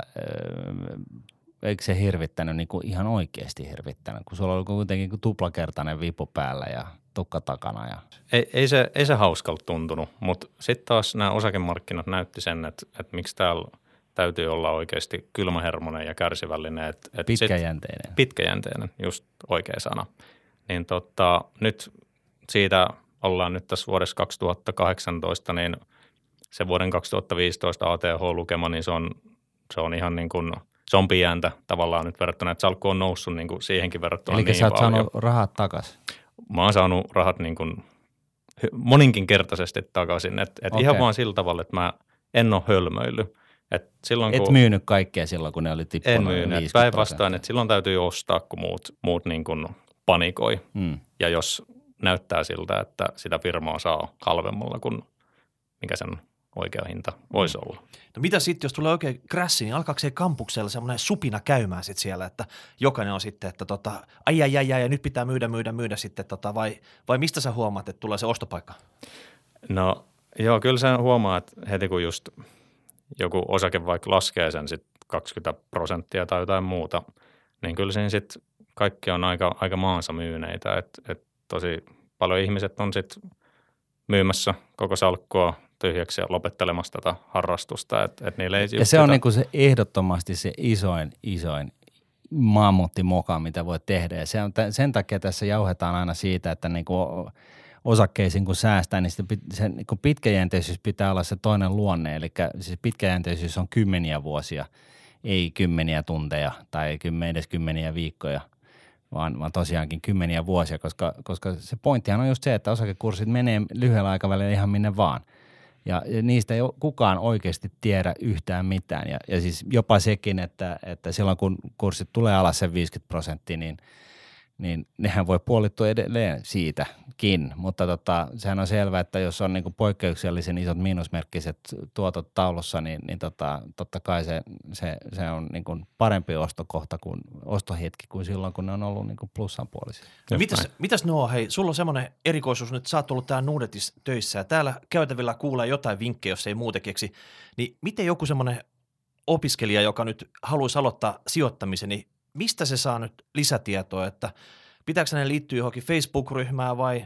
eikö se hirvittänyt, niin kuin ihan oikeasti hirvittänyt, kun sulla oli kuitenkin tuplakertainen vipu päällä ja tukka takana? Ja... Ei, ei, se, ei se hauskalta tuntunut, mutta sitten taas nämä osakemarkkinat näytti sen, että, että miksi täällä täytyy olla oikeasti kylmähermonen ja kärsivällinen. Että, että pitkäjänteinen. Sit, pitkäjänteinen, just oikea sana. Niin tota, nyt... Siitä ollaan nyt tässä vuodessa kaksituhattakahdeksantoista, niin se vuoden kaksituhattaviisitoista A T H-lukema, niin se on, se on ihan niin kuin zombiääntä tavallaan nyt verrattuna, että salkku on noussut niin kuin siihenkin verrattuna. Eli sä oot saanut rahat takaisin? Mä oon saanut rahat niin kuin moninkinkertaisesti takaisin, että et okay. Ihan vaan sillä tavalla, että mä en ole hölmöillyt. Et, silloin, et kun, myynyt kaikkea silloin, kun ne oli tippunut viisikymmentä prosenttia. Päinvastoin, että silloin täytyy ostaa, kun muut, muut niin kuin panikoi mm. ja jos... Näyttää siltä, että sitä firmaa saa halvemmalla kuin mikä sen oikea hinta voisi olla. No mitä sitten, jos tulee oikein crassi, niin alkaako se kampuksella semmoinen supina käymään sitten siellä, että jokainen on sitten, että tota, ai, ai, ai, ai, ja nyt pitää myydä, myydä, myydä sitten, tota, vai, vai mistä sä huomaat, että tulee se ostopaikka? No joo, kyllä sen huomaa, että heti kun just joku osake vaikka laskee sen sitten kaksikymmentä prosenttia tai jotain muuta, niin kyllä siinä sitten kaikki on aika, aika maansa myyneitä, että et, tosi paljon ihmiset on sit myymässä koko salkkua tyhjäksi ja lopettelemassa tätä harrastusta. Et, et niille ei ja se tätä... on niinku se ehdottomasti se isoin, isoin maamuttimoka, mitä voi tehdä. Ja se on t- sen takia tässä jauhetaan aina siitä, että niinku osakkeisiin kun säästää, niin sitten pit- se niinku pitkäjänteisyys pitää olla se toinen luonne. Eli siis pitkäjänteisyys on kymmeniä vuosia, ei kymmeniä tunteja tai kymmen, edes kymmeniä viikkoja. Vaan, vaan tosiaankin kymmeniä vuosia, koska, koska se pointtihan on just se, että osakekurssit menee lyhyellä aikavälillä ihan minne vaan. Ja, ja niistä ei kukaan oikeasti tiedä yhtään mitään. Ja, ja siis jopa sekin, että, että silloin kun kurssit tulee alas sen viisikymmentä prosenttia, niin, niin nehän voi puolittua edelleen siitäkin. Mutta tota, sehän on selvää, että jos on niinku poikkeuksellisen isot miinusmerkkiset tuotot taulussa, niin, niin tota, totta kai se, se, se on niinku parempi ostokohta kuin ostohetki kuin silloin, kun ne on ollut niinku plussanpuolisia. No mitäs, mitäs Noa, hei, sulla on semmoinen erikoisuus nyt, sä oot ollut täällä Nordnetis töissä ja täällä käytävillä kuulee jotain vinkkejä, jos ei muuta keksi. Niin miten joku semmoinen opiskelija, joka nyt haluaisi aloittaa sijoittamisen, niin mistä se saa nyt lisätietoa, että pitääkö ne liittyä johonkin Facebook-ryhmään vai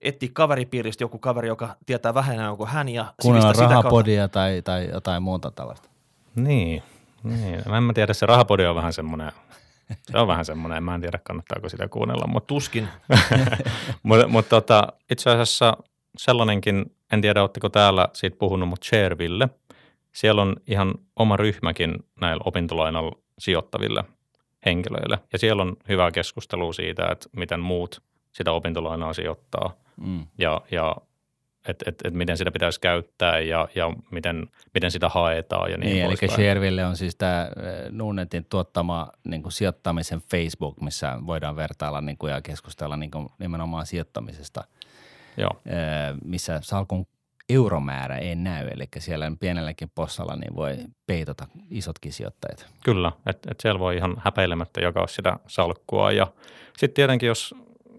etsiä kaveripiiristä joku kaveri, joka tietää vähemmän kuin hän ja sivistä sitä rahapodia tai, tai jotain muuta tällaista? Niin, niin. Mä en mä tiedä, se rahapodi on vähän semmoinen, se on vähän semmoinen, mä en tiedä kannattaako sitä kuunnella. Mutta tuskin. mutta mut tota, itse asiassa sellainenkin, en tiedä ootteko täällä siitä puhunut, mutta ShareVille, siellä on ihan oma ryhmäkin näillä opintolainalla sijoittaville henkilöille. Ja siellä on hyvää keskustelua siitä, että miten muut sitä opintolainaa sijoittaa mm. ja, ja että et, et miten sitä pitäisi käyttää ja, ja miten, miten sitä haetaan ja niin, niin poispäin. Eli ShareVille on siis tämä Nordnetin tuottama niin kuin sijoittamisen Facebook, missä voidaan vertailla niin kuin ja keskustella niin kuin nimenomaan sijoittamisesta, joo, missä salkun euromäärä ei näy, eli siellä pienelläkin possalla niin voi peitota isotkin sijoittajat. Kyllä, että et siellä voi ihan häpeilemättä jakaa sitä salkkua ja sitten tietenkin jos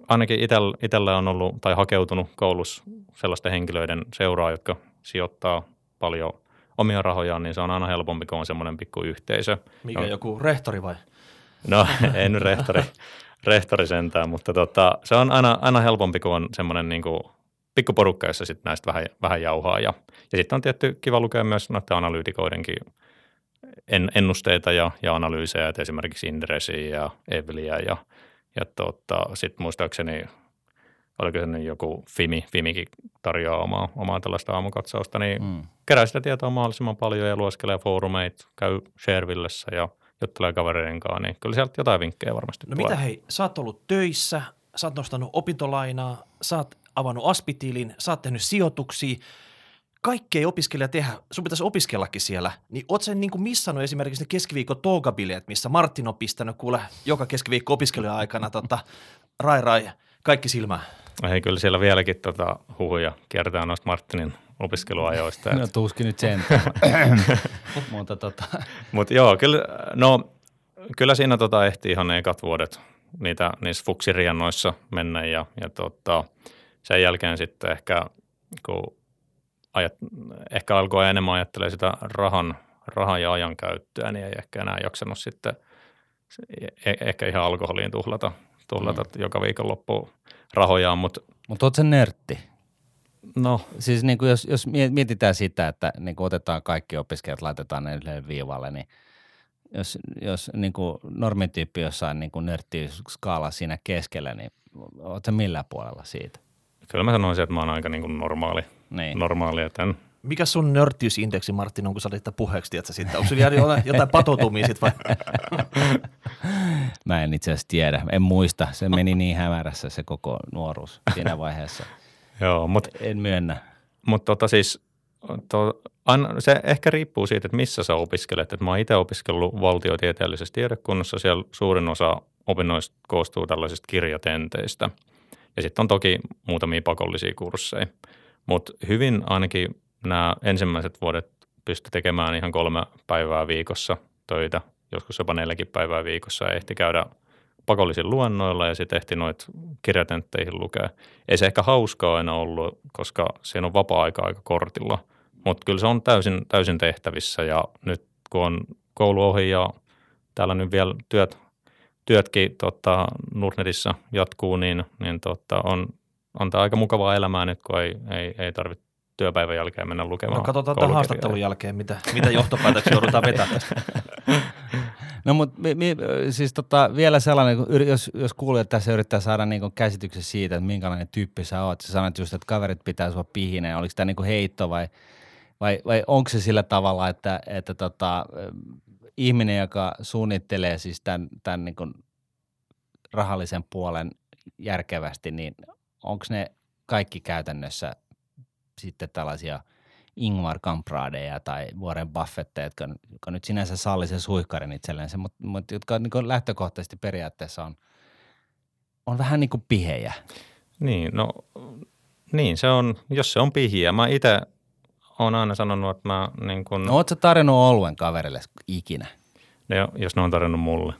ainakin itsellä on ollut tai hakeutunut koulussa sellaisten henkilöiden seuraa, jotka sijoittaa paljon omia rahojaan, niin se on aina helpompi, kun on semmoinen pikku yhteisö. Mikä no, joku rehtori vai? No ei nyt rehtori, rehtori sentään, mutta tota, se on aina, aina helpompi, kun on semmoinen niin kuin pikkuporukka, jossa sit näistä vähän, vähän jauhaa. Ja, ja sitten on tietty kiva lukea myös noiden analyytikoidenkin en, ennusteita ja, ja analyysejä, että esimerkiksi Indresiä ja Evliä ja Ja tota, sitten muistaakseni, oliko se nyt joku Fimi, Fimikin tarjoaa omaa, omaa tällaista aamukatsausta, niin mm. kerää sitä tietoa mahdollisimman paljon ja lueskelee foorumeit, käy ShareVillessä ja juttelee kavereiden kanssa, niin kyllä sieltä jotain vinkkejä varmasti no tulee. Mitä hei, sä oot ollut töissä, sä oot nostanut opintolainaa, sä oot avannut A S P-tilin, sä oot tehnyt sijoituksia, kaikkea ei opiskelija tehdä, sun pitäisi opiskellakin siellä, niin oot sen niin kuin missannut esimerkiksi ne keskiviikon toogabileet, missä Martin on pistänyt kuule joka keskiviikko opiskelijan aikana tota, rai rai, kaikki silmään. Ei, kyllä siellä vieläkin tota, huhuja kiertää noista Martinin opiskeluajoista. No tuskin nyt sen. Mutta tota. Mut joo, kyllä, no, kyllä siinä tota, ehti ihan ne ekat vuodet niitä, niissä fuksiriannoissa mennä ja, ja tota, sen jälkeen sitten ehkä kun Ajat, ehkä alkoi enemmän ajattelee sitä rahan, rahan ja ajan käyttöä, niin ei ehkä enää jaksanut sitten, e- ehkä ihan alkoholiin tuhlata, tuhlata mm. joka viikonloppu rahojaan. Mutta Mut oot se nörtti. No. Siis niin kuin jos, jos mietitään sitä, että niin kuin otetaan kaikki opiskelijat, laitetaan ne yhdelle viivalle, niin jos, jos niin kuin normityyppi jossain niin kuin nörttiskaala siinä keskellä, niin oot se millä puolella siitä? Kyllä mä sanoisin, että mä oon aika niin kuin normaali. Niin. Normaalia tämän. Mikä sun nörttiysindeksi, Martin, on kun sä olit tämän puheeksi, tiedätkö siitä? Onko sinulla jotain, jotain patoutumia sit vai? Mä en itse asiassa tiedä, en muista. Se meni niin hämärässä se koko nuoruus siinä vaiheessa. Joo, mut, en myönnä. Mutta tota siis, to, an, se ehkä riippuu siitä, että missä sä opiskelet. Et mä oon itse opiskellut valtiotieteellisessä tiedekunnassa. Siellä suurin osa opinnoista koostuu tällaisista kirjatenteistä. Ja sitten on toki muutamia pakollisia kursseja. Mutta hyvin ainakin nämä ensimmäiset vuodet pystyi tekemään ihan kolme päivää viikossa töitä, joskus jopa neljäkin päivää viikossa ja ehti käydä pakollisin luennoilla ja sitten ehti noita kirjatentteihin lukea. Ei se ehkä hauskaa aina ollut, koska siinä on vapaa-aika aika kortilla, mutta kyllä se on täysin, täysin tehtävissä ja nyt kun on koulu ohi ja täällä nyt vielä työt, työtkin tota, Nordnetissä jatkuu, niin, niin tota, on antaa aika mukavaa elämää nyt, kun ei, ei, ei tarvitse työpäivän jälkeen mennä lukemaan. No katsotaan tämän haastattelun jälkeen, mitä, mitä johtopäätöksiä joudutaan vetämään. No mutta siis tota, vielä sellainen, jos, jos kuulee, että tässä yrittää saada niinku käsityksen siitä, että minkälainen tyyppi sä oot. Sä sanoit just, että kaverit pitää sua pihineen. Oliko tämä niinku heitto vai, vai, vai onko se sillä tavalla, että, että tota, ihminen, joka suunnittelee siis tämän, tämän niinku rahallisen puolen järkevästi, niin onko ne kaikki käytännössä sitten tällaisia Ingmar Kampradeja tai Warren Buffetteja, jotka, jotka nyt sinänsä salli sen suihkarin itsellensä, mutta, mutta jotka niin lähtökohtaisesti periaatteessa on, on vähän niin kuin pihejä? Niin, no niin se on, jos se on pihejä. Mä itse olen aina sanonut, että mä niin kuin... No ootko sä tarjonnut oluen kaverille ikinä? No jos ne on tarjonnut mulle,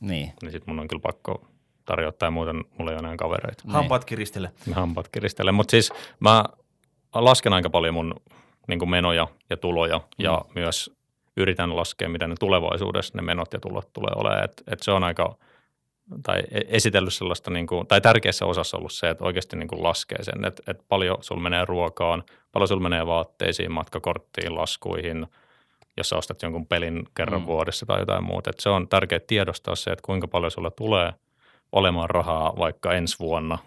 niin, niin sitten mun on kyllä pakko... tarjottaa ja muuten mulla ei ole enää kavereita. Hampaat kiristele. Hampaat kiristele, mutta siis mä lasken aika paljon mun niin kuin menoja ja tuloja mm. ja myös yritän laskea, mitä ne tulevaisuudessa ne menot ja tulot tulee olemaan. Että et se on aika, tai esitellyt sellaista, niin kuin, tai tärkeässä osassa ollut se, että oikeasti niin kuin laskee sen, että et paljon sulla menee ruokaan, paljon sulla menee vaatteisiin, matkakorttiin, laskuihin, jos sä ostat jonkun pelin kerran mm. vuodessa tai jotain muuta. Että se on tärkeää tiedostaa se, että kuinka paljon sulla tulee olemaan rahaa vaikka ensi vuonna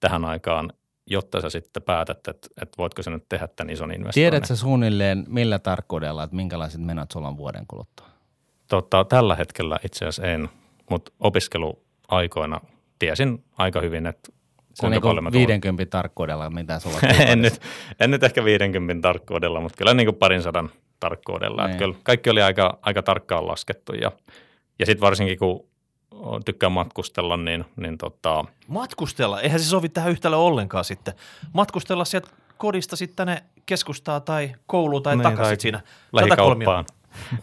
tähän aikaan, jotta sä sitten päätät, että, että voitko sä nyt tehdä tämän ison investoinnin. Tiedätkö suunnilleen millä tarkkuudella, että minkälaiset menot sulla on vuoden kuluttua? Totta, tällä hetkellä itse asiassa en, mutta opiskeluaikoina tiesin aika hyvin, että Se on niin viidenkymmenen tarkkuudella, mitä sulla en nyt, en nyt ehkä viidenkymmenen tarkkuudella, mutta kyllä niin kuin parin sadan tarkkuudella. Että kyllä kaikki oli aika, aika tarkkaan laskettu ja, ja sitten varsinkin kun tykkään matkustella, niin, niin tota... Matkustella? Eihän se sovi tähän yhtälöön ollenkaan sitten. Matkustella sieltä kodista sitten tänne keskustaa tai kouluun tai takaisin siinä. Lähikauppaan.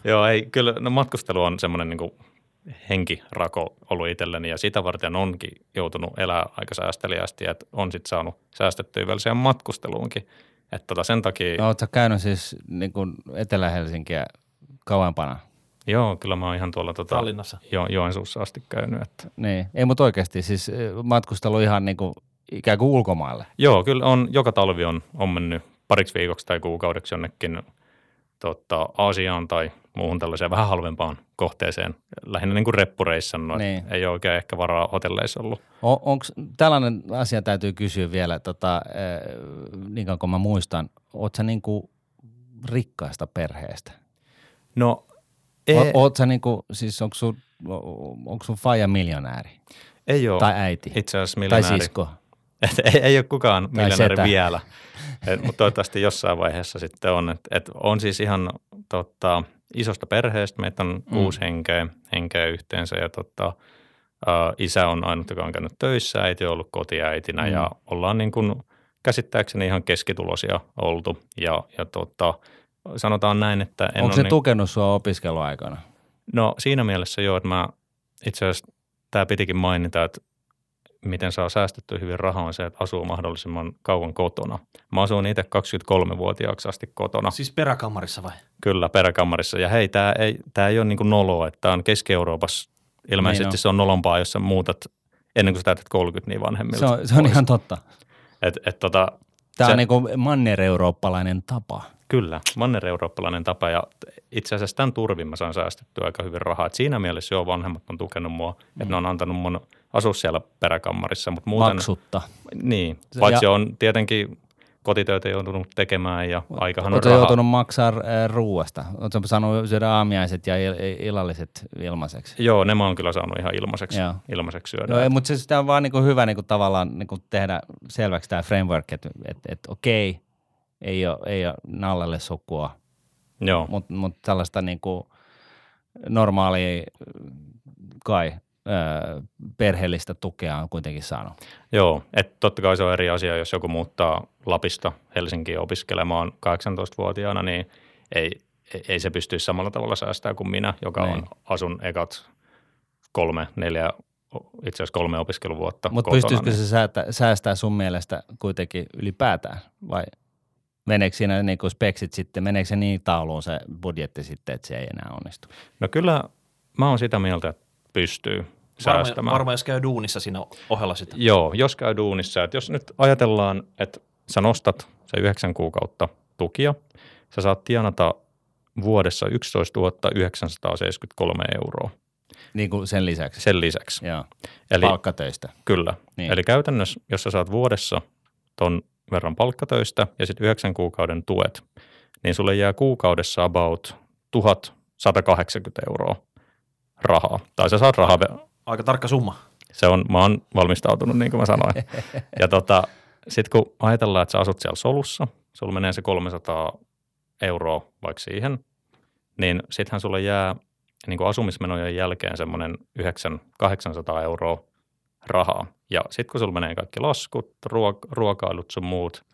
Joo, ei, kyllä no matkustelu on semmoinen niin kuin henkirako ollut itselleni ja sitä varten onkin joutunut elää aika säästeliästi, että on sitten saanut säästettyä vielä siihen matkusteluunkin. Että tota sen takia... No, ootko käynyt siis niin kuin Etelä-Helsinkiä kauempana? Joo, kyllä mä oon ihan tuolla tota, Tallinnassa. Jo, Joensuussa asti käynyt. Että. Niin, ei mut oikeasti siis matkustelu ihan niin kuin ikään kuin ulkomaille. Joo, kyllä on, joka talvi on, on mennyt pariksi viikoksi tai kuukaudeksi jonnekin tota, Aasiaan tai muuhun tällaiseen vähän halvempaan kohteeseen. Lähinnä niin kuin reppureissa, no, niin. Ei ole oikein ehkä varaa hotelleissa ollut. On, onks, tällainen asia täytyy kysyä vielä, tota, äh, niin kuin mä muistan, oot sä niin kuin rikkaasta perheestä? No ei. Oot sä niin kuin, siis onko sun, sun faija miljonääri? Ei ole. Tai äiti? Itse asiassa miljonääri. Tai sisko? Ei, ei ole kukaan miljonääri vielä, et, mutta toivottavasti jossain vaiheessa sitten on. Et, et on siis ihan tota, isosta perheestä, meitä on mm. kuusi henkeä, henkeä yhteensä ja tota, ä, isä on ainut, joka on käynyt töissä, äiti on ollut kotiäitinä mm. ja ollaan niin kuin käsittääkseni ihan keskituloisia oltu ja, ja tota, sanotaan näin, että en onko se niin... tukenut sua opiskeluaikana? No siinä mielessä joo, että mä itse asiassa tämä pitikin mainita, että miten saa säästettyä hyvin rahaa, on se, että asuu mahdollisimman kauan kotona. Mä asuin itse kaksikymmentäkolmevuotiaaksi asti kotona. Siis peräkammarissa vai? Kyllä, peräkammarissa. Ja hei, tämä ei, tää ei ole niin kuin noloa, että tämä on Keski-Euroopassa. Ilmeisesti niin on. Se on nolompaa, jos sä muutat ennen kuin sä täytät kolmekymmentä niin vanhemmilta. Se on, se on ihan totta. Et, et, tota, tämä se, on niin kuin manner-eurooppalainen tapa. Kyllä, manner-eurooppalainen tapa. Ja itse asiassa tämän turvin mä saan säästettyä aika hyvin rahaa. Et siinä mielessä jo vanhemmat on tukenut mua, että mm. ne on antanut mun asua siellä peräkammarissa, mutta muuten... Maksutta. Niin, paitsi ja, on tietenkin kotitöitä joutunut tekemään ja o, aikahan on rahaa. Oletko joutunut maksaa ruuasta? Oletko saanut syödä aamiaiset ja illalliset ilmaiseksi? Joo, ne mä oon kyllä saanut ihan ilmaiseksi, ilmaiseksi syödä. No, mutta siis tämä on vaan niinku hyvä niinku tavallaan niinku tehdä selväksi tämä framework, että et, et, okei, ei ole, ei ole nallalle sukua, mutta mut tällaista niinku normaalia kai... perheellistä tukea on kuitenkin saanut. Joo, että totta kai se on eri asia, jos joku muuttaa Lapista Helsinkiin opiskelemaan kahdeksantoistavuotiaana, niin ei, ei se pystyisi samalla tavalla säästämään kuin minä, joka Nein. on asun ekat kolme, neljä, itse asiassa kolme opiskeluvuotta Mut kotona. Mutta pystyisikö niin. se säätä, säästää sun mielestä kuitenkin ylipäätään vai meneekö siinä niin kuin speksit sitten, meneekö se niin tauluun se budjetti sitten, että se ei enää onnistu? No kyllä mä oon sitä mieltä, että pystyy säästämään. Varmaan jos käy duunissa siinä ohella sitä. Joo, jos käy duunissa. Että jos nyt ajatellaan, että sä nostat se yhdeksän kuukautta tukia, sä saat tienata vuodessa yksitoistatuhatta yhdeksänsataaseitsemänkymmentäkolme euroa. Niin kuin sen lisäksi? Sen lisäksi. Joo, eli, palkkatöistä. Kyllä. Niin. Eli käytännössä, jos sä saat vuodessa ton verran palkkatöistä ja sitten yhdeksän kuukauden tuet, niin sulle jää kuukaudessa about tuhatsatakahdeksankymmentä euroa. Rahaa. Tai sä saat rahaa. Aika, aika tarkka summa. Se on, mä oon valmistautunut niin kuin mä sanoin. Ja tota, sit kun ajatellaan, että sä asut siellä solussa, sulla menee se kolmesataa euroa vaikka siihen, niin sittenhän sulle jää niin kuin asumismenojen jälkeen semmoinen kahdeksansataa euroa rahaa. Ja sit kun sulla menee kaikki laskut, ruok- ruokailut sun muut,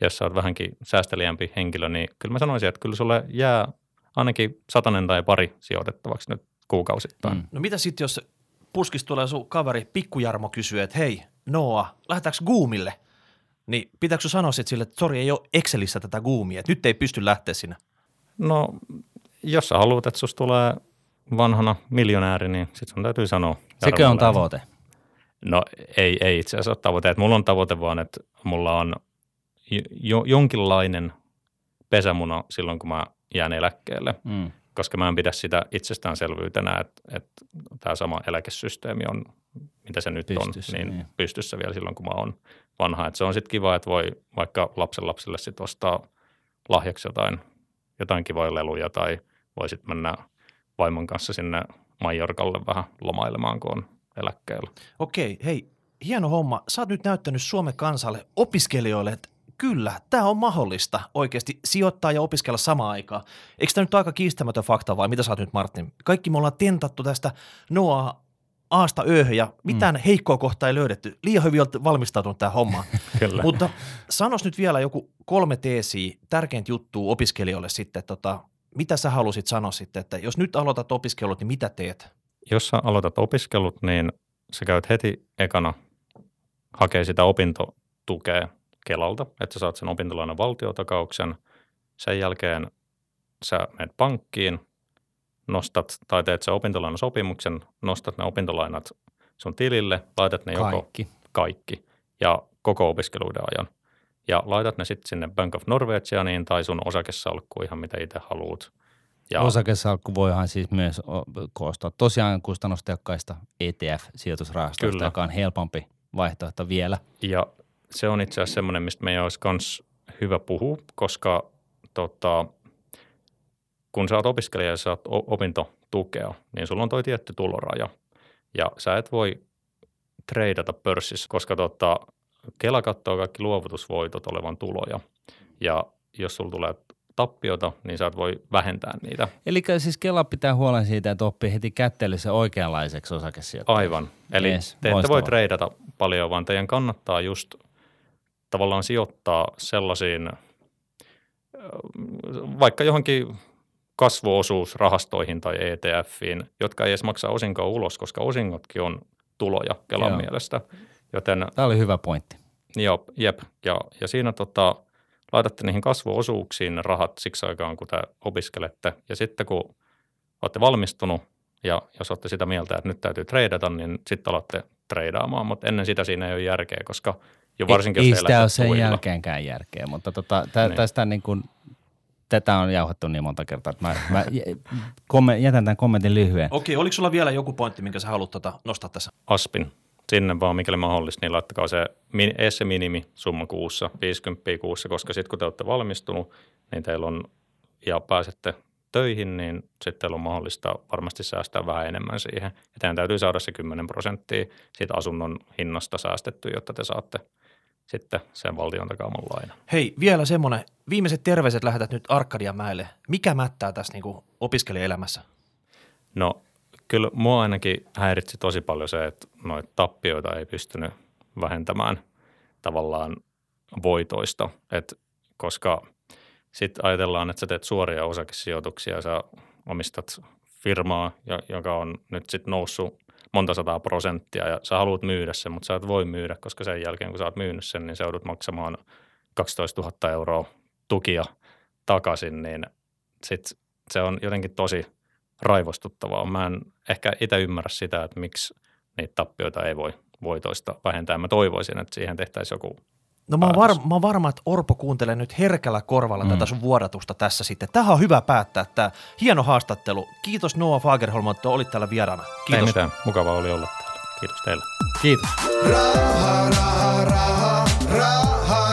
jos sä oot vähänkin säästeliämpi henkilö, niin kyllä mä sanoisin, että kyllä sulle jää ainakin satanen tai pari sijoitettavaksi nyt kuukausittain. Mm. No mitä sitten, jos puskis tulee sun kaveri Pikkujarmo kysyy, että hei Noa, lähdetäänkö Goomille? Niin pitääkö sun sanoa sille, että sori, ei ole Excelissä tätä Goomia, että nyt ei pysty lähteä sinä? No jos sä haluat, että susta tulee vanhana miljonääri, niin sit sun täytyy sanoa. Sekö on tavoite? No ei, ei itse asiassa ole tavoite. Että mulla on tavoite vaan, että mulla on jo, jonkinlainen pesämuna silloin, kun mä jään eläkkeelle. Mm. Koska mä en pidä sitä itsestäänselvyytenä, että, että tämä sama eläkesysteemi on, mitä se nyt pystyssä, on, niin, niin pystyssä vielä silloin, kun mä oon vanha. Että se on sitten kiva, että voi vaikka lapsen lapselle sit ostaa lahjaksi jotain, jotain kivoja leluja tai voi sitten mennä vaimon kanssa sinne Majorkalle vähän lomailemaan, kun on eläkkeellä. Okei, hei, hieno homma. Sä oot nyt näyttänyt Suomen kansalle, opiskelijoille, että kyllä, tämä on mahdollista oikeasti sijoittaa ja opiskella samaan aikaan. Eikö tämä nyt aika kiistämätön fakta vai mitä sä oot nyt, Martin? Kaikki me ollaan tentattu tästä Noah Aasta ööhön ja mitään mm. heikkoa kohtaa ei löydetty. Liian hyvin olet valmistautunut tähän hommaan. Mutta sanois nyt vielä joku kolme teesiä, tärkeintä juttua opiskelijoille sitten, tota, mitä sä halusit sanoa sitten, että jos nyt aloitat opiskelut, niin mitä teet? Jos sä aloitat opiskelut, niin sä käyt heti ekana hakee sitä opintotukea Kelalta, että sä saat sen opintolainan valtiotakauksen. Sen jälkeen sä menet pankkiin, nostat tai teet sen opintolainasopimuksen, nostat ne opintolainat sun tilille, laitat ne joko kaikki, kaikki ja koko opiskeluiden ajan. Ja laitat ne sitten sinne Bank of Norwegianiin tai sun osakesalkkuun ihan mitä itse haluat. Ja osakesalkku voihan siis myös koostaa tosiaan kustannustehokkaista E T F-sijoitusrahastoista, kyllä, joka on helpompi vaihtoehto vielä. Ja se on itse asiassa semmoinen, mistä meidän olisi myös hyvä puhua, koska tota, kun sä oot opiskelija ja sä oot opintotukea, niin sulla on toi tietty tuloraja ja sä et voi treidata pörssissä, koska tota, Kela kattoo kaikki luovutusvoitot olevan tuloja ja jos sulla tulee tappiota, niin sä et voi vähentää niitä. Eli siis Kela pitää huolen siitä, että oppii heti kättelyssä oikeanlaiseksi osakesijoittajaksi. Aivan. Eli yes, te ette voi treidata paljon, vaan teidän kannattaa just tavallaan sijoittaa sellaisiin, vaikka johonkin kasvuosuusrahastoihin tai E T F:iin, jotka ei edes maksaa osinkoa ulos, koska osingotkin on tuloja Kelan joo mielestä. Joten, tämä oli hyvä pointti. Joo, jep. Ja, ja siinä tota, laitatte niihin kasvuosuuksiin rahat siksi aikaan, kun te opiskelette. Ja sitten kun olette valmistunut ja jos olette sitä mieltä, että nyt täytyy treidata, niin sitten alatte treidaamaan. Mutta ennen sitä siinä ei ole järkeä, koska jo varsinkin, ei, jos teillä ei ole sen jälkeenkään järkeä, mutta tota, tä, niin. tästä niin kuin tätä on jauhattu niin monta kertaa, että mä, mä komment, jätän tämän kommentin lyhyen. Okei, oliko sulla vielä joku pointti, minkä sä haluat tota nostaa tässä? Aspin. Sinne vaan, mikäli mahdollista, niin laittakaa se edes se minimisumma kuussa, viisikymmentä kuussa, koska sitten kun te olette valmistunut, niin teillä on, ja pääsette töihin, niin sitten teillä on mahdollista varmasti säästää vähän enemmän siihen. Ja teidän täytyy saada se kymmenen prosenttia siitä asunnon hinnasta säästettyä, jotta te saatte sitten sen valtion takaaman lainan. Hei, vielä semmoinen. Viimeiset terveiset lähetät nyt Arkadianmäelle. Mikä mättää tässä niinku opiskelijaelämässä? No kyllä mua ainakin häiritsi tosi paljon se, että noita tappioita ei pystynyt vähentämään tavallaan voitoista. Et koska sitten ajatellaan, että sä teet suoria osakesijoituksia ja sä omistat firmaa, joka on nyt sitten noussut monta sataa prosenttia ja sä haluat myydä sen, mutta sä et voi myydä, koska sen jälkeen kun sä oot myynyt sen, niin sä joudut maksamaan kaksitoistatuhatta euroa tukia takaisin, niin sitten se on jotenkin tosi raivostuttavaa. Mä en ehkä itse ymmärrä sitä, että miksi niitä tappioita ei voi voitoista vähentää. Mä toivoisin, että siihen tehtäisiin joku No mä oon, var, mä oon varma, että Orpo kuuntelee nyt herkällä korvalla mm. tätä sun vuodatusta tässä sitten. Tähän on hyvä päättää tämä hieno haastattelu. Kiitos Noah Fagerholm, että olit täällä vieraana. Kiitos. Ei mitään, mukavaa oli olla täällä. Kiitos teille. Kiitos. Raha, raha, raha, raha.